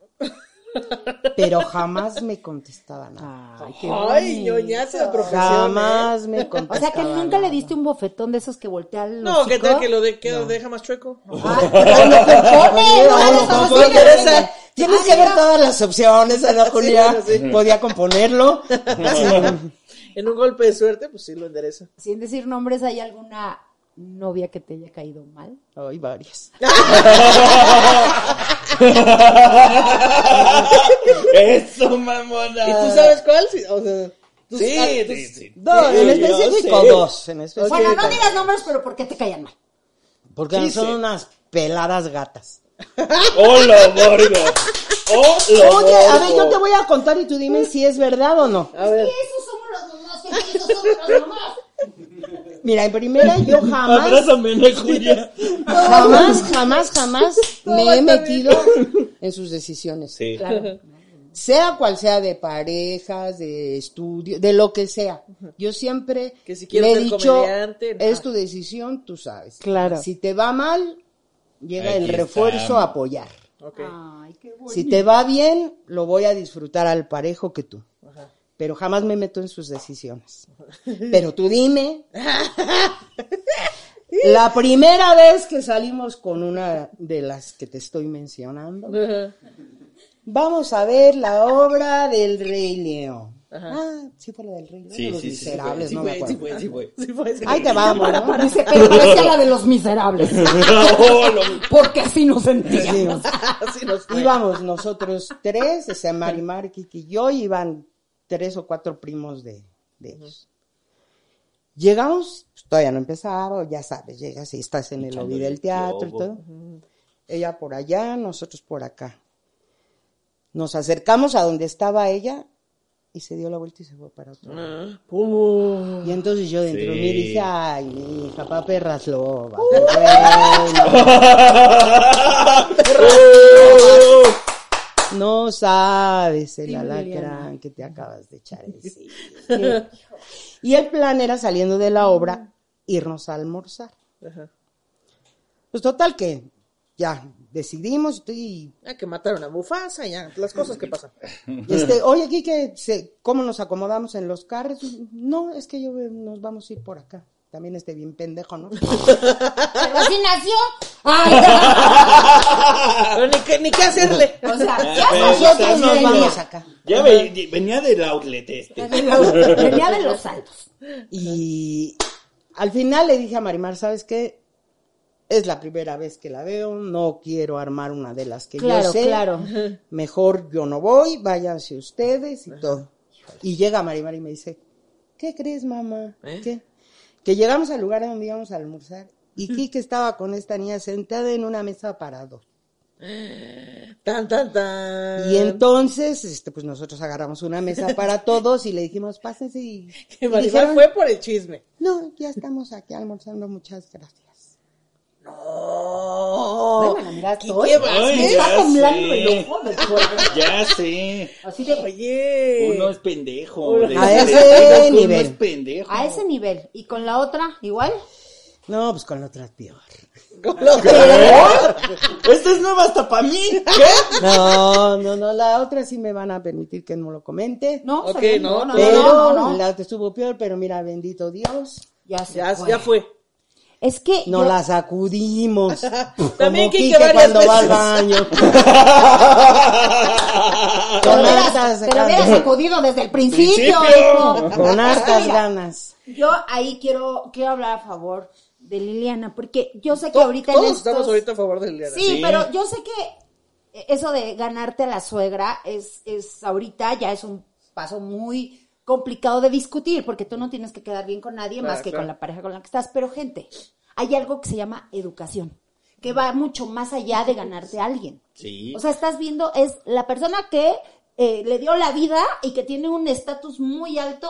Pero jamás me contestaba nada. Ay, qué Ay ñoñaza profesión. Jamás ¿eh? me contestaba. O sea, que nunca nada. le diste un bofetón de esos que voltea los No, ¿qué tal que lo, de, que no. lo deja más chueco? Tienes que ver todas las opciones, Ana Julia. Sí, bueno, sí. Podía componerlo. En un golpe de suerte, pues sí lo endereza. Sin decir nombres, ¿hay alguna novia que te haya caído mal? Hay varias. Eso, mamona. ¿Y tú sabes cuál? O sea, ¿tú sí, sabes, sí, sí. Dos, sí, en específico sí. dos. En específico. Bueno, no digas nombres, pero ¿por qué te callan mal? Porque sí, son sí. unas peladas gatas. ¡Hola, morgo! ¡Hola, morgo! Oye, a ver, yo te voy a contar y tú dime si es verdad o no. A ver. Es que esos somos los nomás, es que esos somos los nomás. Mira, en primera yo jamás... Abrázame, no, Julia. Jamás, jamás, jamás me he metido en sus decisiones. Sí. Claro. Sea cual sea, de parejas, de estudio, de lo que sea. Yo siempre que si le he dicho, es tu decisión, tú sabes. Claro. Si te va mal, llega Aquí el refuerzo estamos. a apoyar. Okay. Ay, qué bonito. Si te va bien, lo voy a disfrutar al parejo que tú. Ajá. Pero jamás me meto en sus decisiones. Pero tú dime. La primera vez que salimos con una de las que te estoy mencionando, uh-huh. vamos a ver la obra del Rey León. Uh-huh. Ah, sí fue la del Rey León. Sí, de los sí, miserables, sí, no fue, me acuerdo. Sí fue, sí fue. Sí fue. Ahí te vamos, ¿no? Para, dice, pero no es la de los miserables. Porque así nos sentíamos. Así nos fue. Íbamos nosotros tres, o sea, Marimar, Kike y yo, iban tres o cuatro primos de, de ellos. Uh-huh. Llegamos, pues todavía no empezaba, ya sabes, llegas y estás en el lobby del teatro y todo. Uh-huh. Ella por allá, nosotros por acá. Nos acercamos a donde estaba ella y se dio la vuelta y se fue para otro lado. Uh-huh. Y entonces yo dentro sí. de mí dije, ay, mi hija, pa' perras loba. Uh-huh. Bueno. No sabes el sí, alacrán Liliana. que te acabas de echar encima. Sí. Y el plan era, saliendo de la obra, irnos a almorzar. Ajá. Pues total que ya decidimos y... Ah, que mataron a Mufasa y ya, las cosas que pasan. Este, Oye, aquí que se, ¿cómo nos acomodamos en los carros? No, es que yo nos vamos a ir por acá. También esté bien pendejo, ¿no? ¿Pero así nació? Pero ni, que, ni qué hacerle. O sea, ya nosotros nos vamos acá. Ya ve, venía del outlet este. Venía de los altos. Y al final le dije a Marimar, ¿sabes qué? Es la primera vez que la veo, no quiero armar una de las que claro, yo sé. Claro, claro. Mejor yo no voy, váyanse ustedes y Ajá. todo. Y llega Marimar y me dice, ¿qué crees, mamá? ¿Eh? ¿Qué? Que llegamos al lugar donde íbamos a almorzar y Kike estaba con esta niña sentada en una mesa para dos. Tan, tan, tan. Y entonces, este, pues nosotros agarramos una mesa para todos y le dijimos, pásense. Y que Marimar fue por el chisme. No, ya estamos aquí almorzando, muchas gracias. No. Bueno, mira, ¿qué vas con blanco el ojo después? Ya sé. Así de, oye. Uno es pendejo. A ese nivel. Uno es pendejo. A ese nivel. ¿Y con la otra igual? No, pues con la otra peor. ¿Con la otra? Esta es nueva hasta para mí. ¿Qué? No, no, no, la otra sí me van a permitir que no lo comente. No, okay, no, no, pero no, no, no. La otra estuvo peor, pero mira, bendito Dios. Ya se ya, fue. Ya fue. Es que nos yo... la sacudimos. También Kike cuando veces. Va al baño. Con hartas ganas. Te lo hubieras sacudido desde el principio. ¿Principio? Con hartas mira, ganas. Yo ahí quiero, quiero hablar a favor de Liliana, porque yo sé que ahorita todos en estos... estamos ahorita a favor de Liliana. Sí, sí, pero yo sé que eso de ganarte a la suegra es, es ahorita ya es un paso muy complicado de discutir, porque tú no tienes que quedar bien con nadie, claro, más que claro. con la pareja con la que estás. Pero gente, hay algo que se llama educación, que va mucho más allá de ganarte a alguien. Sí. O sea, estás viendo, es la persona que eh, le dio la vida y que tiene un estatus muy alto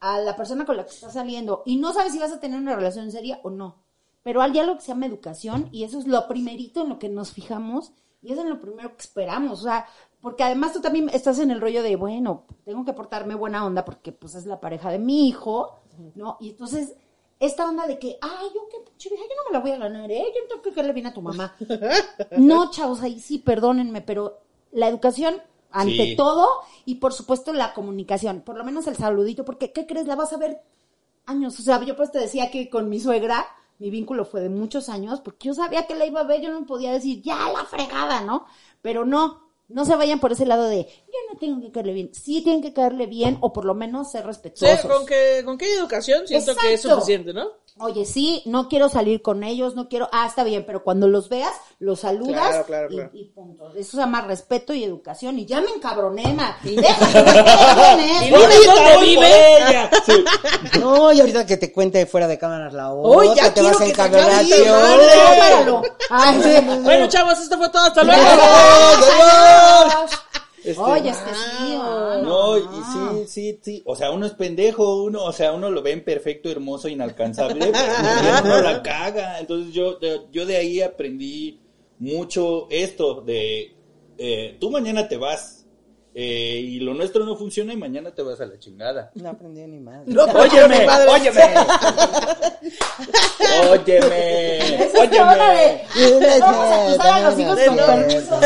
a la persona con la que estás saliendo, y no sabes si vas a tener una relación seria o no, pero hay algo que se llama educación, y eso es lo primerito en lo que nos fijamos, y eso es lo primero que esperamos, o sea, porque además tú también estás en el rollo de, bueno, tengo que portarme buena onda, porque pues es la pareja de mi hijo, ¿no? Y entonces, esta onda de que, ay, yo qué pinche vieja, yo no me la voy a ganar, ¿eh? Yo tengo que caerle bien a tu mamá. No, chavos, ahí sí, perdónenme, pero la educación... Ante sí. todo, y por supuesto la comunicación, por lo menos el saludito, porque ¿qué crees? La vas a ver años, o sea, yo pues te decía que con mi suegra, mi vínculo fue de muchos años, porque yo sabía que la iba a ver, yo no podía decir, ya la fregada, ¿no? Pero no, no se vayan por ese lado de, yo no tengo que caerle bien, sí tienen que caerle bien, o por lo menos ser respetuosos. Sí, con que, con que educación siento Exacto. que es suficiente, ¿no? Oye, sí, no quiero salir con ellos, no quiero... Ah, está bien, pero cuando los veas, los saludas claro, claro, y, claro. y punto. Eso se llama respeto y educación. Y ya me encabroné, ma. Y déjame que me vive. Sí. No, y ahorita que te cuente de fuera de cámaras la otra, oh, ya te vas a encabronar. Bueno, chavos, esto fue todo. ¡Hasta luego! Este, Oye, es que sí, ah, no, no, no, y sí, sí, sí, o sea, uno es pendejo, uno, o sea, uno lo ve imperfecto, hermoso, inalcanzable, pero uno la caga, entonces yo, yo de ahí aprendí mucho esto de, eh, tú mañana te vas, eh, y lo nuestro no funciona y mañana te vas a la chingada. No aprendí ni madre. No, óyeme, madre. óyeme, óyeme, Eso óyeme. De, vamos a acusar a los hijos con permiso.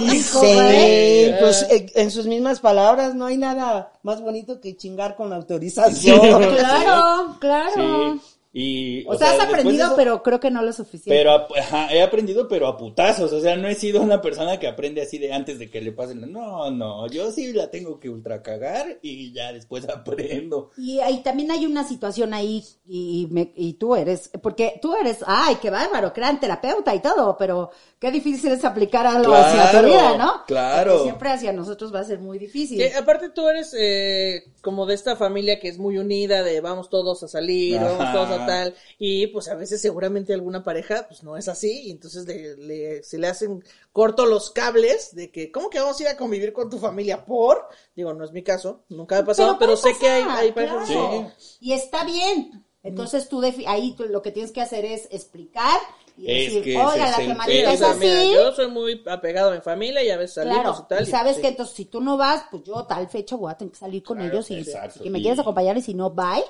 Hijo, sí, ¿eh? Pues en sus mismas palabras, no hay nada más bonito que chingar con la autorización. Sí, claro, sí, claro. Sí. Y, o, o sea, has aprendido, eso, pero creo que no lo suficiente. Pero, ajá, he aprendido, pero a putazos. O sea, no he sido una persona que aprende así de antes de que le pasen. No, no, yo sí la tengo que ultracagar y ya después aprendo. Y, y también hay una situación ahí, y, y, me, y tú eres, porque tú eres, ay, qué bárbaro, gran terapeuta y todo, pero qué difícil es aplicar algo claro, hacia tu vida, ¿no? Claro. Porque siempre hacia nosotros va a ser muy difícil. Que, aparte tú eres eh, como de esta familia que es muy unida, de vamos todos a salir, ajá. vamos todos a tal, y pues a veces seguramente alguna pareja pues no es así, y entonces le, le, se le hacen corto los cables de que, ¿cómo que vamos a ir a convivir con tu familia? Por, digo, no es mi caso, nunca me ha pasado, pero, pero sé pasar, que hay, hay parejas claro. sí. y está bien, entonces tú defi- ahí tú, lo que tienes que hacer es explicar y es decir, oiga, la temática es así. Mira, yo soy muy apegado a mi familia y a veces salimos claro, y tal. Y sabes y, que sí. entonces si tú no vas, pues yo tal fecha voy a tener que salir con claro, ellos y, exacto, y, y me quieres acompañar y si no, bye.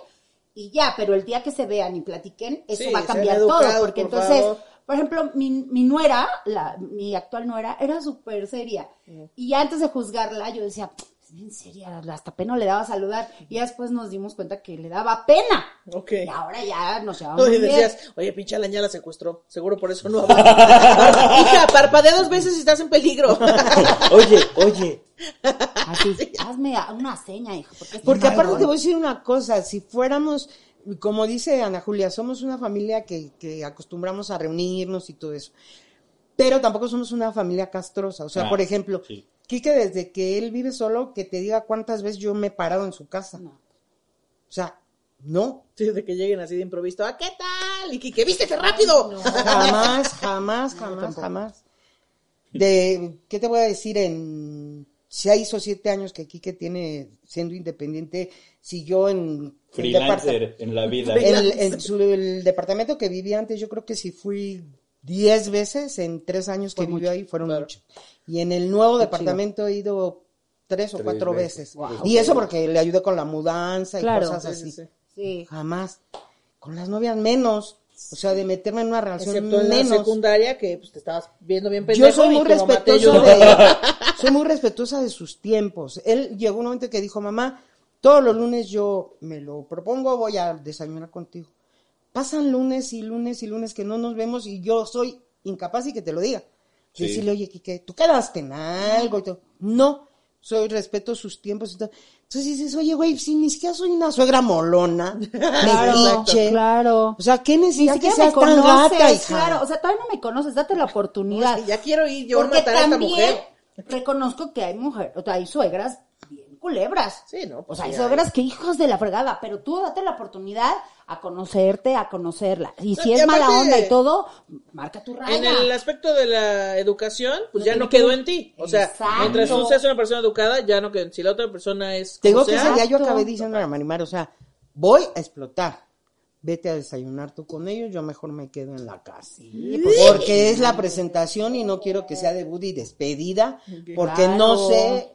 Y ya, pero el día que se vean y platiquen, eso sí, va a cambiar educado, todo, porque por entonces, favor. Por ejemplo, mi, mi nuera, la, mi actual nuera, era súper seria, mm. y antes de juzgarla, yo decía, es bien seria, hasta pena le daba saludar, y después nos dimos cuenta que le daba pena, okay. y ahora ya nos llevamos bien. Y decías, oye, pinche Alaña la secuestró, seguro por eso no habla. Hija, parpadea dos veces y estás en peligro. oye, oye. Así, sí. hazme una seña, hijo. Porque, porque aparte te voy a decir una cosa, si fuéramos, como dice Ana Julia, somos una familia que, que acostumbramos a reunirnos y todo eso, pero tampoco somos una familia castrosa, o sea, ah, por ejemplo, sí. Kike desde que él vive solo, que te diga cuántas veces yo me he parado en su casa, no. o sea, no. Desde que lleguen así de improviso, ¿ah, qué tal? Y Kike, vístete rápido. No, jamás, jamás, jamás, no, jamás. de, ¿qué te voy a decir? En seis o siete años que Kike tiene siendo independiente, siguió en... Freelancer en la vida. El, en su, el departamento que vivía antes, yo creo que sí fui diez veces en tres años que vivió ahí, fueron claro. ocho. Y en el nuevo Qué departamento chido. he ido tres o tres cuatro veces. veces. Wow. Y eso porque le ayudé con la mudanza y claro, cosas así. Sí, sí. Sí. Jamás. Con las novias menos. O sea, de meterme en una relación menos. Excepto en menos. La secundaria, que pues, te estabas viendo bien pendejo. Yo soy muy respetuosa de, soy muy respetuosa de sus tiempos. Él llegó un momento que dijo, mamá, todos los lunes yo me lo propongo, voy a desayunar contigo. Pasan lunes y lunes y lunes que no nos vemos y yo soy incapaz y que te lo diga. Sí. Decirle, oye, Kike, ¿tú quedaste en algo? Y todo. No, soy respeto sus tiempos. Entonces dices, oye, güey, si ni siquiera soy una suegra molona. Claro, pinche. Claro. O sea, ¿qué necesitas que seas tan gata, hija? Claro, o sea, todavía no me conoces, date la oportunidad. O sea, ya quiero ir yo a matar a esta mujer. Reconozco que hay mujer, o sea, hay suegras bien culebras. Sí, no. Pues o sea, hay suegras hay. que hijos de la fregada, pero tú date la oportunidad a conocerte, a conocerla. Y no, si es mala onda y todo, marca tu raya. En el aspecto de la educación, pues no ya no quedó que... en ti. O sea, exacto. Mientras tú seas una persona educada, ya no quedó. Si la otra persona es... Tengo que ser, ya yo acabé diciendo a Marimar, o sea, voy a explotar. Vete a desayunar tú con ellos, yo mejor me quedo en la casa. Sí, porque es la presentación y no quiero que sea debut y despedida, porque claro. no sé...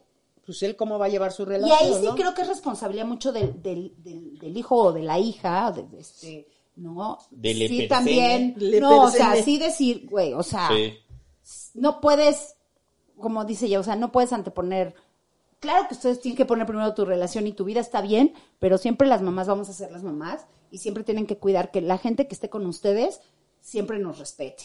pues él cómo va a llevar su relación, y ahí sí ¿no? creo que es responsabilidad mucho del, del, del, del hijo o de la hija, de, de este, ¿no? De sí, persene. también, le no, persene. o sea, sí decir, güey, o sea, sí. no puedes, como dice ella, o sea, no puedes anteponer, claro que ustedes tienen que poner primero tu relación y tu vida, está bien, pero siempre las mamás vamos a ser las mamás, y siempre tienen que cuidar que la gente que esté con ustedes siempre nos respete.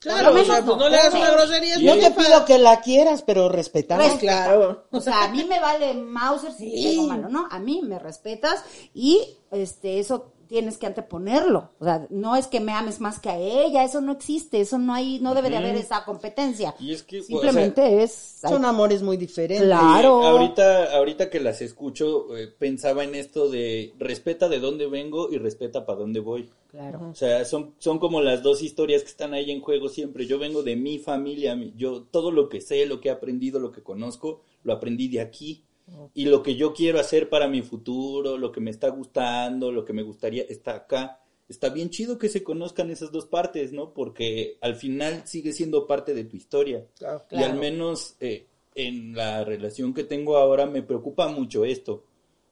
Claro, o sea, pues no, no le hagas una grosería. Yo te pido que la quieras, pero respetamos. Respeta. Claro. O sea, a mí me vale Mauser si sí. tengo mano, ¿no? A mí me respetas y este eso tienes que anteponerlo. O sea, no es que me ames más que a ella, eso no existe, eso no hay, no debe de haber esa competencia. Y es que, simplemente o sea, es... Son hay... amores muy diferentes. Claro. Eh, ahorita, ahorita que las escucho, eh, pensaba en esto de respeta de dónde vengo y respeta para dónde voy. Claro. O sea, son, son como las dos historias que están ahí en juego siempre. Yo vengo de mi familia, yo todo lo que sé, lo que he aprendido, lo que conozco, lo aprendí de aquí. Okay. Y lo que yo quiero hacer para mi futuro, lo que me está gustando, lo que me gustaría, está acá. Está bien chido que se conozcan esas dos partes, ¿no? Porque al final sigue siendo parte de tu historia. Claro, claro. Y al menos eh, en la relación que tengo ahora me preocupa mucho esto.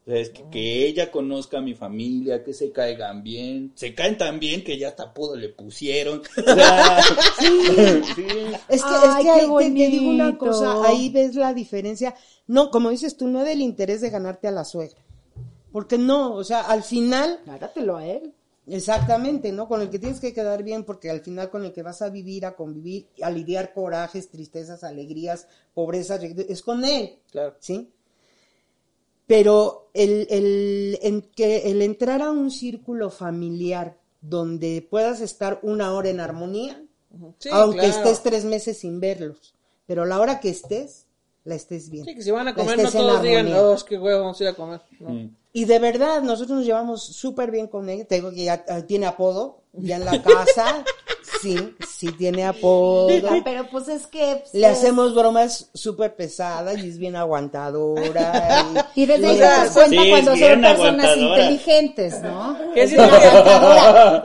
O sea, es que, que ella conozca a mi familia, que se caigan bien. Se caen tan bien que ya hasta apodo le pusieron. sí. sí. Es que, Ay, es que ahí te, te digo una cosa, ahí ves la diferencia. No, como dices tú, no del interés de ganarte a la suegra. Porque no, o sea, al final... Gánatelo a él. Exactamente, ¿no? Con el que tienes que quedar bien, porque al final con el que vas a vivir, a convivir, a lidiar corajes, tristezas, alegrías, pobrezas, es con él. Claro. ¿Sí? Pero el, el, en que el entrar a un círculo familiar donde puedas estar una hora en armonía, sí, aunque claro. estés tres meses sin verlos, pero la hora que estés, la estés bien. Sí, que si van a comer, no todos digan, oh, qué huevo, vamos a ir a comer. No. Mm. Y de verdad, nosotros nos llevamos súper bien con ella. Te digo que ya uh, tiene apodo, ya en la casa... Sí, sí tiene apodo. Pero pues es que... Pues, le hacemos bromas súper pesadas y es bien aguantadora. Y, y desde ahí te das cuenta sí, cuando son personas inteligentes, ¿no? ¿Qué es aguantadora?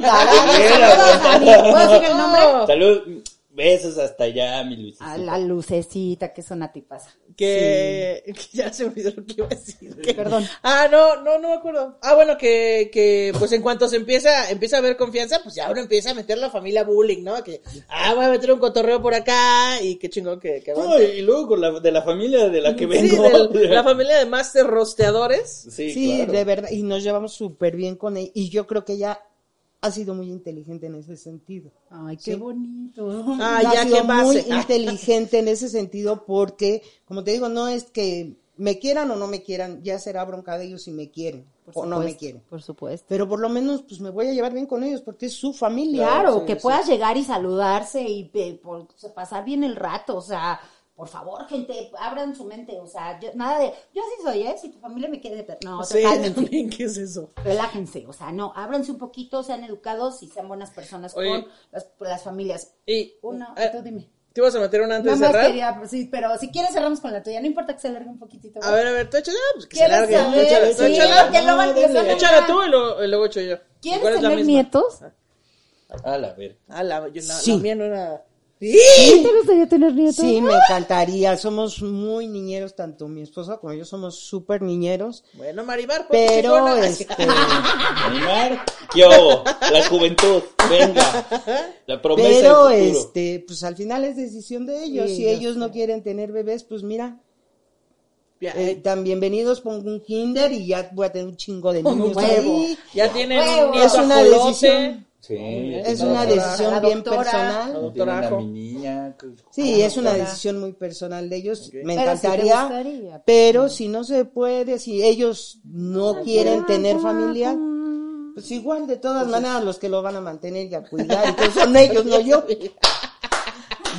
¿Puedo decir el nombre? Salud. Besos hasta allá, mi lucecita. A la lucecita, que son a ti pasa. Que sí. ya se me olvidó lo que iba a decir. Que... Perdón. Ah, no, no, no me acuerdo. Ah, bueno, que, que pues en cuanto se empieza, empieza a haber confianza, pues ya uno empieza a meter la familia bullying, ¿no? Que, ah, voy a meter un cotorreo por acá y qué chingón que, que aguante. No, y luego con la, de la familia de la que vengo. Sí, del, la familia de Master Rosteadores. Sí, sí claro. de verdad, y nos llevamos súper bien con él. Y yo creo que ya... ha sido muy inteligente en ese sentido. Ay, qué sí. bonito. Ah, ya ha sido que muy inteligente en ese sentido porque, como te digo, no es que me quieran o no me quieran, ya será bronca de ellos si me quieren por o supuesto, no me quieren. Por supuesto. Pero por lo menos pues me voy a llevar bien con ellos porque es su familia. Claro, sí, que sí. puedas llegar y saludarse y eh, por, pasar bien el rato, o sea... Por favor, gente, abran su mente, o sea, yo, nada de, yo así soy, ¿eh? Si tu familia me quiere... No, sí, también, ¿qué es eso? Relájense, o sea, no, ábranse un poquito, sean educados y sean buenas personas Oye, con las, las familias. Y, Uno, a, tú dime. ¿Te ibas a meter una antes no de cerrar? Quería, sí, pero si quieres cerramos con la tuya. No importa que se alargue un poquitito. ¿Verdad? A ver, a ver, tú échala. Pues que se alargue. Échala, sí, échala. Échala tú y luego, luego echo yo. ¿Quieres tener la misma? Nietos? Ah, a ver. Ah, la, yo, la, sí. la mía no era... ¿Sí? ¿Sí te gustaría tener nietos? Sí, me encantaría. Somos muy niñeros, tanto mi esposa como yo somos súper niñeros. Bueno, Marimar, pero este... Marimar, yo, la juventud, venga, la promesa. Pero del futuro. este, pues al final es decisión de ellos. Sí, si ellos, ellos no quieren tener bebés, pues mira. Eh, tan bienvenidos, pongo un kinder y ya voy a tener un chingo de niños. Ahí. Ya tienen un nieto. Es una decisión. Sí, es una decisión doctora, bien personal. La doctora, mi niña, sí, es una decisión muy personal de ellos. Okay. Me encantaría, pero, si, gustaría, pero si no se puede, si ellos no ah, quieren ah, tener ah, familia, ah, pues igual de todas pues maneras sí. Los que lo van a mantener y a cuidar, entonces son ellos, no yo.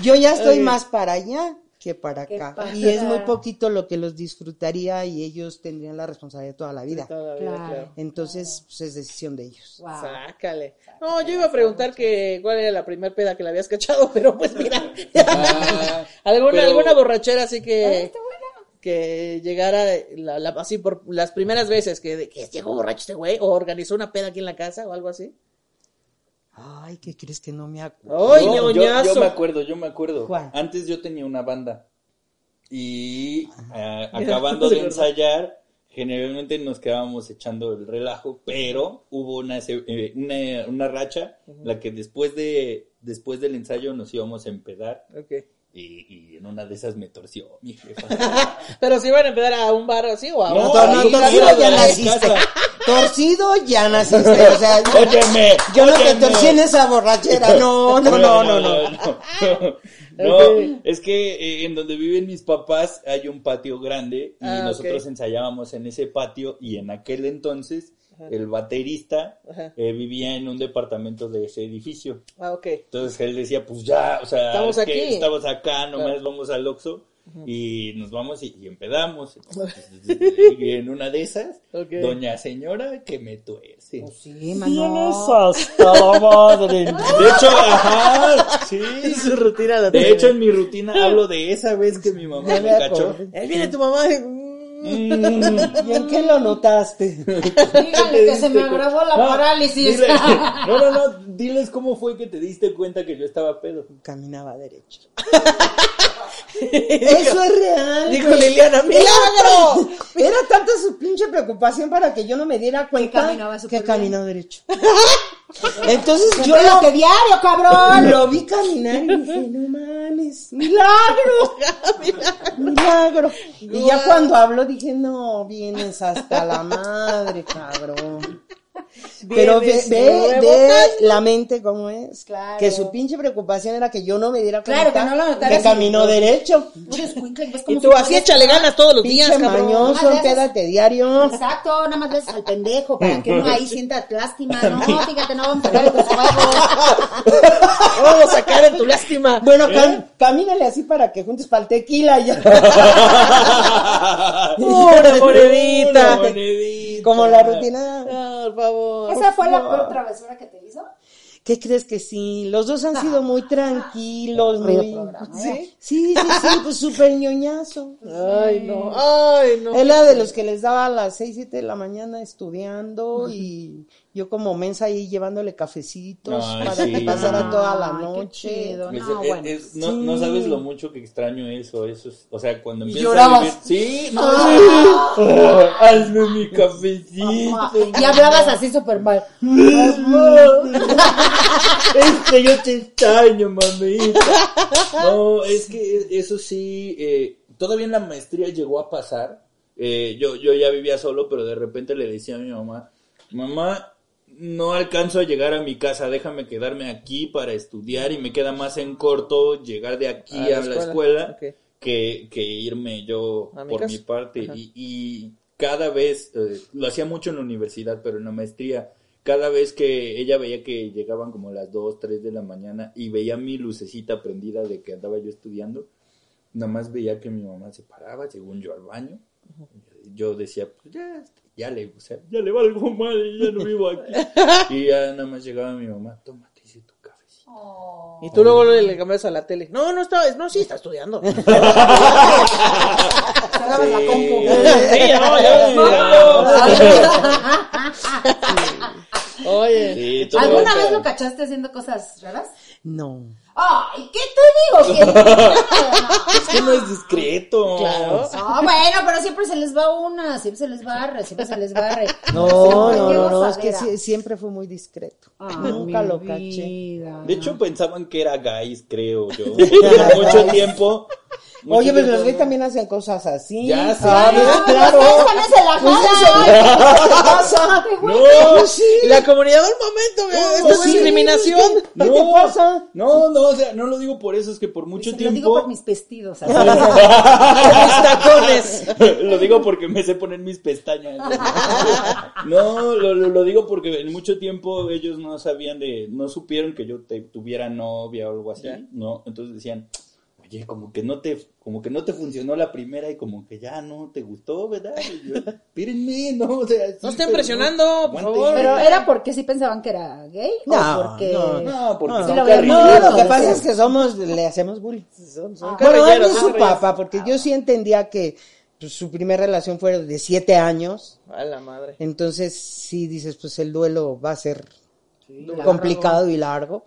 Yo ya estoy okay. Más para allá que para acá. Y es muy poquito lo que los disfrutaría y ellos tendrían la responsabilidad toda la vida. Toda la vida claro. Claro. Entonces, pues es decisión de ellos. Wow. Sácale. No, yo iba a preguntar que cuál era la primer peda que le habías cachado, pero pues mira. Ah, alguna pero... alguna borrachera así que que llegara la, la, así por las primeras veces que, de, que llegó borracho este güey o organizó una peda aquí en la casa o algo así. Ay, ¿qué crees que no me acuerdo? ¡Ay, no, yo, yo me acuerdo, yo me acuerdo. ¿Cuál? Antes yo tenía una banda. Y ah, eh, acabando de ensayar, generalmente nos quedábamos echando el relajo, pero hubo una, eh, una, una racha, uh-huh. La que después de después del ensayo nos íbamos a empedar. Okay. Y, y en una de esas me torció mi jefa. Pero si iban a empezar a un bar así o a no, un no, torcido ya naciste. Torcido ya naciste. O sea, óyeme, yo óyeme. No te torcí en esa borrachera. No, no, no, no, no. No, no. No okay. Es que eh, en donde viven mis papás hay un patio grande y ah, nosotros okay. Ensayábamos en ese patio y en aquel entonces el baterista eh, vivía en un departamento de ese edificio. Ah, ok. Entonces él decía, pues ya, o sea, estamos, es aquí. Que estamos acá, nomás claro. Vamos al Oxxo uh-huh. Y nos vamos y, y empedamos. Y en una de esas, okay. Doña señora que me tuerce. Oh, sí, mano. Tienes hasta la madre. De hecho, ajá, sí. Es su rutina. De, de hecho, en mi rutina hablo de esa vez que mi mamá me, me cachó. Ahí viene tu mamá. ¿Y en qué lo notaste? Díganle que se me agravó la no, parálisis. Dile, no, no, no, diles cómo fue que te diste cuenta que yo estaba pedo. Caminaba derecho. Eso es real. Dijo Liliana, milagro. Era tanta su pinche preocupación para que yo no me diera cuenta que caminaba, que caminaba derecho. Entonces yo lo que diario, cabrón. Lo vi caminar y dije, no mames, milagro, milagro. Y ya cuando habló dije, no, vienes hasta la madre, cabrón. Pero ve, ve, ve la mente cómo es, claro. Que su pinche preocupación era que yo no me diera cuenta, claro, que, no lo que caminó derecho. Y tú así échale ganas todos los días, cabrón. Mañoso, quédate diario. Exacto, nada más ves al pendejo para que uno ahí sienta lástima. No, fíjate, no vamos a sacar en tus huevos. No vamos a sacar en tu lástima. Bueno, cam, camínale así para que juntes para el tequila y ya. Una monedita, monedita. Como la rutina. No, por favor. ¿Esa fue la peor travesura que te hizo? ¿Qué crees que sí? Los dos han sido muy tranquilos, muy... ¿Sí? Sí, sí, sí, pues súper ñoñazo. Ay, no, ay, no. Era de los que les daba a las seis, siete de la mañana estudiando y yo como mensa ahí llevándole cafecitos ay, para sí. Que pasara toda la noche. No, no, bueno, es, no, sí. No sabes lo mucho que extraño eso, eso es, o sea, cuando empiezo a vivir... Sí, no, oh, oh, hazme mi cafecito. Y hablabas así súper mal. Este, yo te extraño, mamita. No, es que eso sí, eh, todavía en la maestría llegó a pasar. Eh, yo, yo ya vivía solo, pero de repente le decía a mi mamá, mamá, no alcanzo a llegar a mi casa, déjame quedarme aquí para estudiar y me queda más en corto llegar de aquí a, a la escuela, escuela okay. que, que irme yo por mi parte. Y, y cada vez, eh, lo hacía mucho en la universidad, pero en la maestría... Cada vez que ella veía que llegaban como las dos, tres de la mañana y veía mi lucecita prendida de que andaba yo estudiando, nada más veía que mi mamá se paraba, según yo, al baño. Yo decía, pues ya, ya le, o sea, ya le valgo mal, ya no vivo aquí. Y ya nada más llegaba mi mamá, tómate, hice tu cafecito. Oh. Y tú luego le cambias a la tele. No, no está, no, sí está estudiando. Se agarra la compu. Sí, no, ya. Oye, sí, ¿alguna vez lo cachaste haciendo cosas raras? No. Ay, ¿qué te digo? ¿Qué? No, no. Es que no es discreto. Claro. No, bueno, pero siempre se les va una, siempre se les barre, siempre se les barre. No, no, no, no, no, es que si, siempre fue muy discreto. Ah, nunca lo vida. caché. De hecho, pensaban que era gays, creo yo. Mucho tiempo. Oye, pero los gays también hacen cosas así. Ya sabes, ah, claro. Ustedes también se la jalan. ¿Qué te pasa? No, sí. La comunidad del momento, no, esta es sí, discriminación. ¿Qué no, te pasa? No, no, o sea, no lo digo por eso, es que por mucho tiempo. Lo digo por mis vestidos. Por mis tacones. Lo digo porque me sé poner mis pestañas. No, lo, lo, lo digo porque en mucho tiempo ellos no sabían de, no supieron que yo te, tuviera novia o algo así, ¿sí? No, entonces decían. Oye, como que no te, como que no te funcionó la primera y como que ya no te gustó, ¿verdad? Espérenme, no, o sea, sí, no estén presionando, no, por favor. Pero era porque sí pensaban que era gay, no, o porque no, no, porque no, sí lo, no, lo que pasa es que somos, le hacemos bullying. Son, son ah, bueno, no es su papá, porque ah, yo sí entendía que pues, su primera relación fue de siete años. A la madre. Entonces sí dices, pues el duelo va a ser sí, complicado largo. y largo,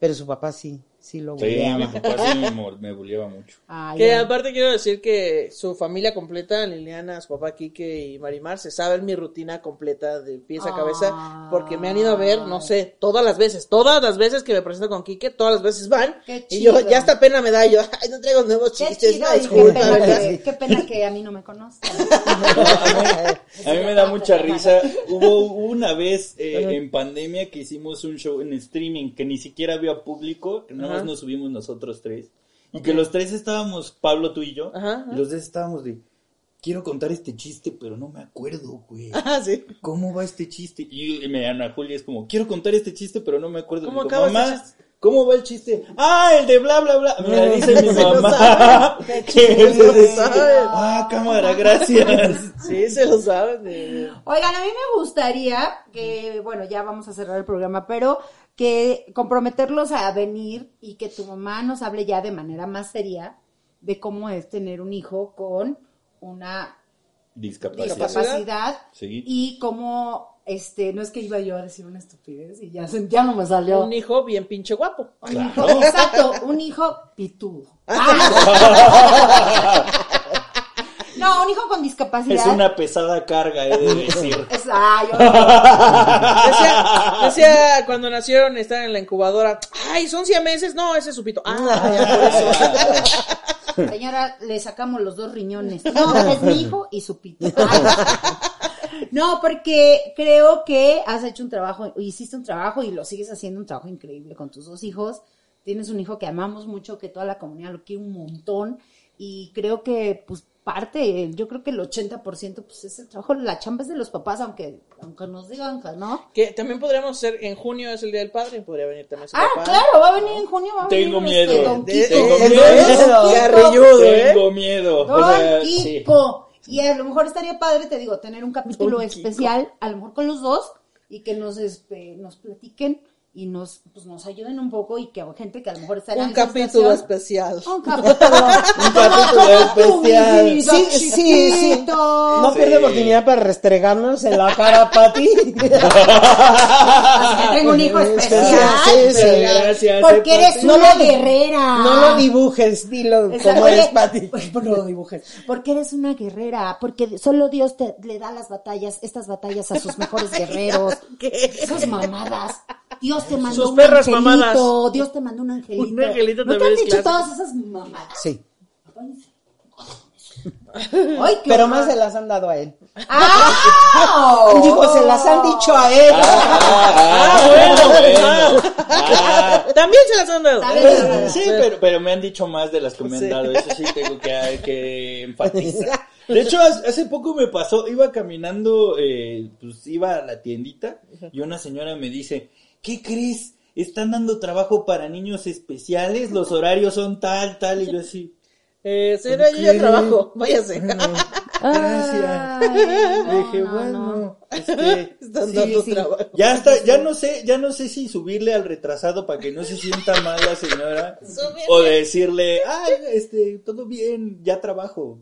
pero su papá sí. Sí, lo sí, mi papá sí me, me bulleaba mucho. Ah, que aparte quiero decir que su familia completa, Liliana, su papá Kike y Marimar, se saben mi rutina completa de pies a ah, cabeza, porque me han ido a ver, no sé, todas las veces, todas las veces que me presento con Kike, todas las veces van, y yo ya hasta pena me da, y yo, ay, no traigo nuevos chistes, no, disculpa, qué pena, que, qué pena que a mí no me conozcan. A mí me da mucha risa, hubo una vez eh, en pandemia que hicimos un show en streaming que ni siquiera había público, no. Nos subimos nosotros tres. Y okay. que los tres estábamos, Pablo, tú y yo. Ajá, ajá. Y los tres estábamos de, quiero contar este chiste, pero no me acuerdo, güey. Ah, sí. ¿Cómo va este chiste? Y me Ana Julia es como, quiero contar este chiste, pero no me acuerdo. ¿Cómo acaba este chiste? ¿Cómo va el chiste? ¡Ah, el de bla, bla, bla! Me dice mi mamá. Que se lo sabe. ¡Ah, cámara, gracias! Sí, se lo saben. Oigan, a mí me gustaría que, bueno, ya vamos a cerrar el programa, pero que comprometerlos a venir y que tu mamá nos hable ya de manera más seria de cómo es tener un hijo con una discapacidad, discapacidad sí. Y cómo... Este, no es que iba yo a decir una estupidez y ya, ya no me salió. Un hijo bien pinche guapo. Claro. Hijo, exacto, un hijo pitudo. Ah, no, un hijo con discapacidad. Es una pesada carga, he de decir. Es, ay, decía, decía cuando nacieron, estaban en la incubadora. Ay, son siameses. No, ese es su pito. Ah, ya, por eso. Señora, le sacamos los dos riñones. No, es mi hijo y su pito. Ay, no, porque creo que has hecho un trabajo, hiciste un trabajo y lo sigues haciendo, un trabajo increíble con tus dos hijos. Tienes un hijo que amamos mucho, que toda la comunidad lo quiere un montón y creo que pues parte, yo creo que el ochenta por ciento pues es el trabajo, la chamba es de los papás, aunque aunque nos digan, ¿no? Que también podríamos ser, en junio es el Día del Padre, podría venir también su ah, papá. Ah, claro, va a venir en junio, va a venir. Tengo miedo, tengo miedo, tengo miedo. Don Kiko. Y a lo mejor estaría padre, te digo, tener un capítulo Don especial, Kiko. A lo mejor con los dos, y que nos este, nos platiquen y nos pues nos ayuden un poco y que hay gente que a lo mejor está en un capítulo especial. Un capítulo, un capítulo especial. Vida, sí, sí, sí, sí. No sí. pierde oportunidad para restregarnos en la cara, Pati. Así que tengo un hijo especial. Sí, sí, gracias. Porque eres no una lo, guerrera. No lo dibujes, dilo exacto. Como eres, Pati. Pues, no lo dibujes. Porque eres una guerrera, porque solo Dios te le da las batallas, estas batallas a sus mejores guerreros. ¿Qué? Esas mamadas. Dios te mandó sus un perras angelito, mamadas. Dios te mandó un angelito. Un angelito ¿no te han dicho todas esas mamadas? Sí. Ay, pero mal. Más se las han dado a él. ¡Ah! Digo, se las han dicho a él. Ah, ah, ah bueno, bueno. Ah, también se las han dado. Pero, sí, pero, pero me han dicho más de las que me han dado. Eso sí tengo que, que enfatizar. De hecho, hace poco me pasó, iba caminando, eh, pues iba a la tiendita y una señora me dice... ¿Qué crees? Están dando trabajo para niños especiales, los horarios son tal, tal, y yo así. Eh, señora, yo ya trabajo, váyase. Gracias. Le dije, no, bueno, no. Este, están sí, dando sí. trabajo. Ya está, ya no sé, ya no sé si subirle al retrasado para que no se sienta mal la señora o decirle, ah, este, todo bien, ya trabajo.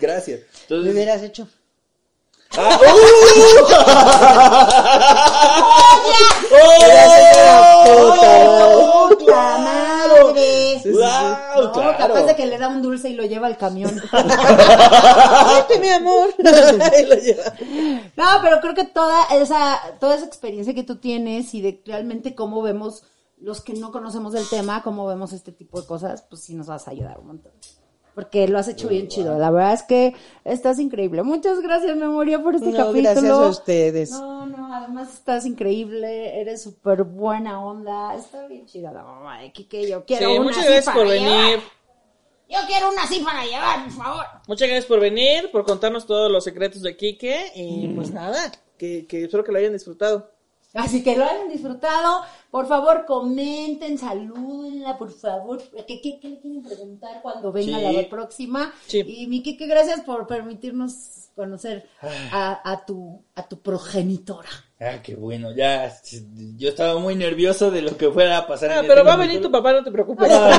Gracias. Entonces, ¿me hubieras hecho? Ah, ¡uh! ¡Oh! ¡Oh! ¡Oh! ¡Claro! Sí, wow, no, claro. Capaz de que le da un dulce y lo lleva al camión. Vete, mi amor. Lo lleva. No, pero creo que toda esa toda esa experiencia que tú tienes y de realmente cómo vemos los que no conocemos del tema, cómo vemos este tipo de cosas, pues sí nos vas a ayudar un montón. Porque lo has hecho bien chido, la verdad es que estás increíble. Muchas gracias, Memoria, por este no, capítulo. Gracias a ustedes. No, no, además estás increíble, eres súper buena onda. Está bien chida la mamá de Kike, yo quiero sí, una muchas así gracias para por llevar. Venir. Yo quiero una así para llevar, por favor. Muchas gracias por venir, por contarnos todos los secretos de Kike. Y mm. pues nada, que, que espero que lo hayan disfrutado. Así que lo hayan disfrutado, por favor comenten, salúdenla, por favor, ¿qué, qué, qué le quieren preguntar cuando venga sí. la próxima? Sí. Y mi Kike, gracias por permitirnos conocer a, a tu a tu progenitora. Ah, qué bueno, ya, yo estaba muy nervioso de lo que fuera a pasar. Ah, pero va a venir tu papá, no te preocupes. No, no.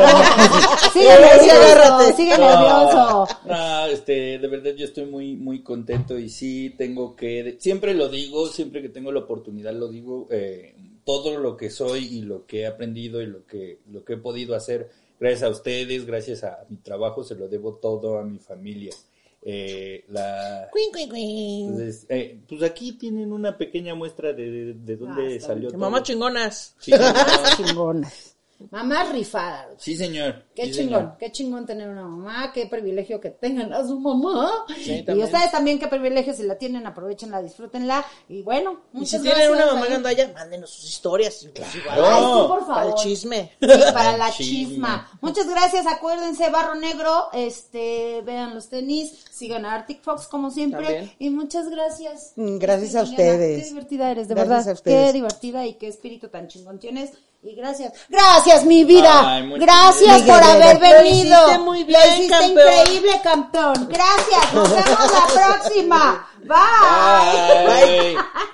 Sigue nervioso, sigue nervioso. No, este, de verdad yo estoy muy, muy contento y sí tengo que, siempre lo digo, siempre que tengo la oportunidad lo digo, eh, todo lo que soy y lo que he aprendido y lo que, lo que he podido hacer, gracias a ustedes, gracias a mi trabajo, se lo debo todo a mi familia. Eh, la... Queen, queen, queen. Entonces, eh, pues aquí tienen una pequeña muestra de, de, de dónde ah, salió todo. Mamás chingonas. Sí, mamás chingonas. Mamás rifadas. Sí, señor. Qué sí, chingón, señor. Qué chingón tener una mamá, qué privilegio que tengan a su mamá. Sí, y ustedes también, qué privilegio, si la tienen, aprovechenla, disfrútenla. Y bueno, muchas gracias. Si tienen una mamá gandalla, mándenos sus historias. Claro. Ay, sí, por favor. Para el chisme. Sí, para la chisma. chisma. Muchas gracias, acuérdense, Barro Negro, este, vean los tenis, sigan a Arctic Fox como siempre. También. Y muchas gracias. Gracias a ustedes. Qué divertida eres, de gracias verdad. Qué divertida y qué espíritu tan chingón tienes. Y gracias, gracias mi vida, ay, gracias bien. Por haber venido, lo hiciste muy bien, lo hiciste campeón. Increíble, campeón, gracias, nos vemos la próxima, bye. Bye. Bye.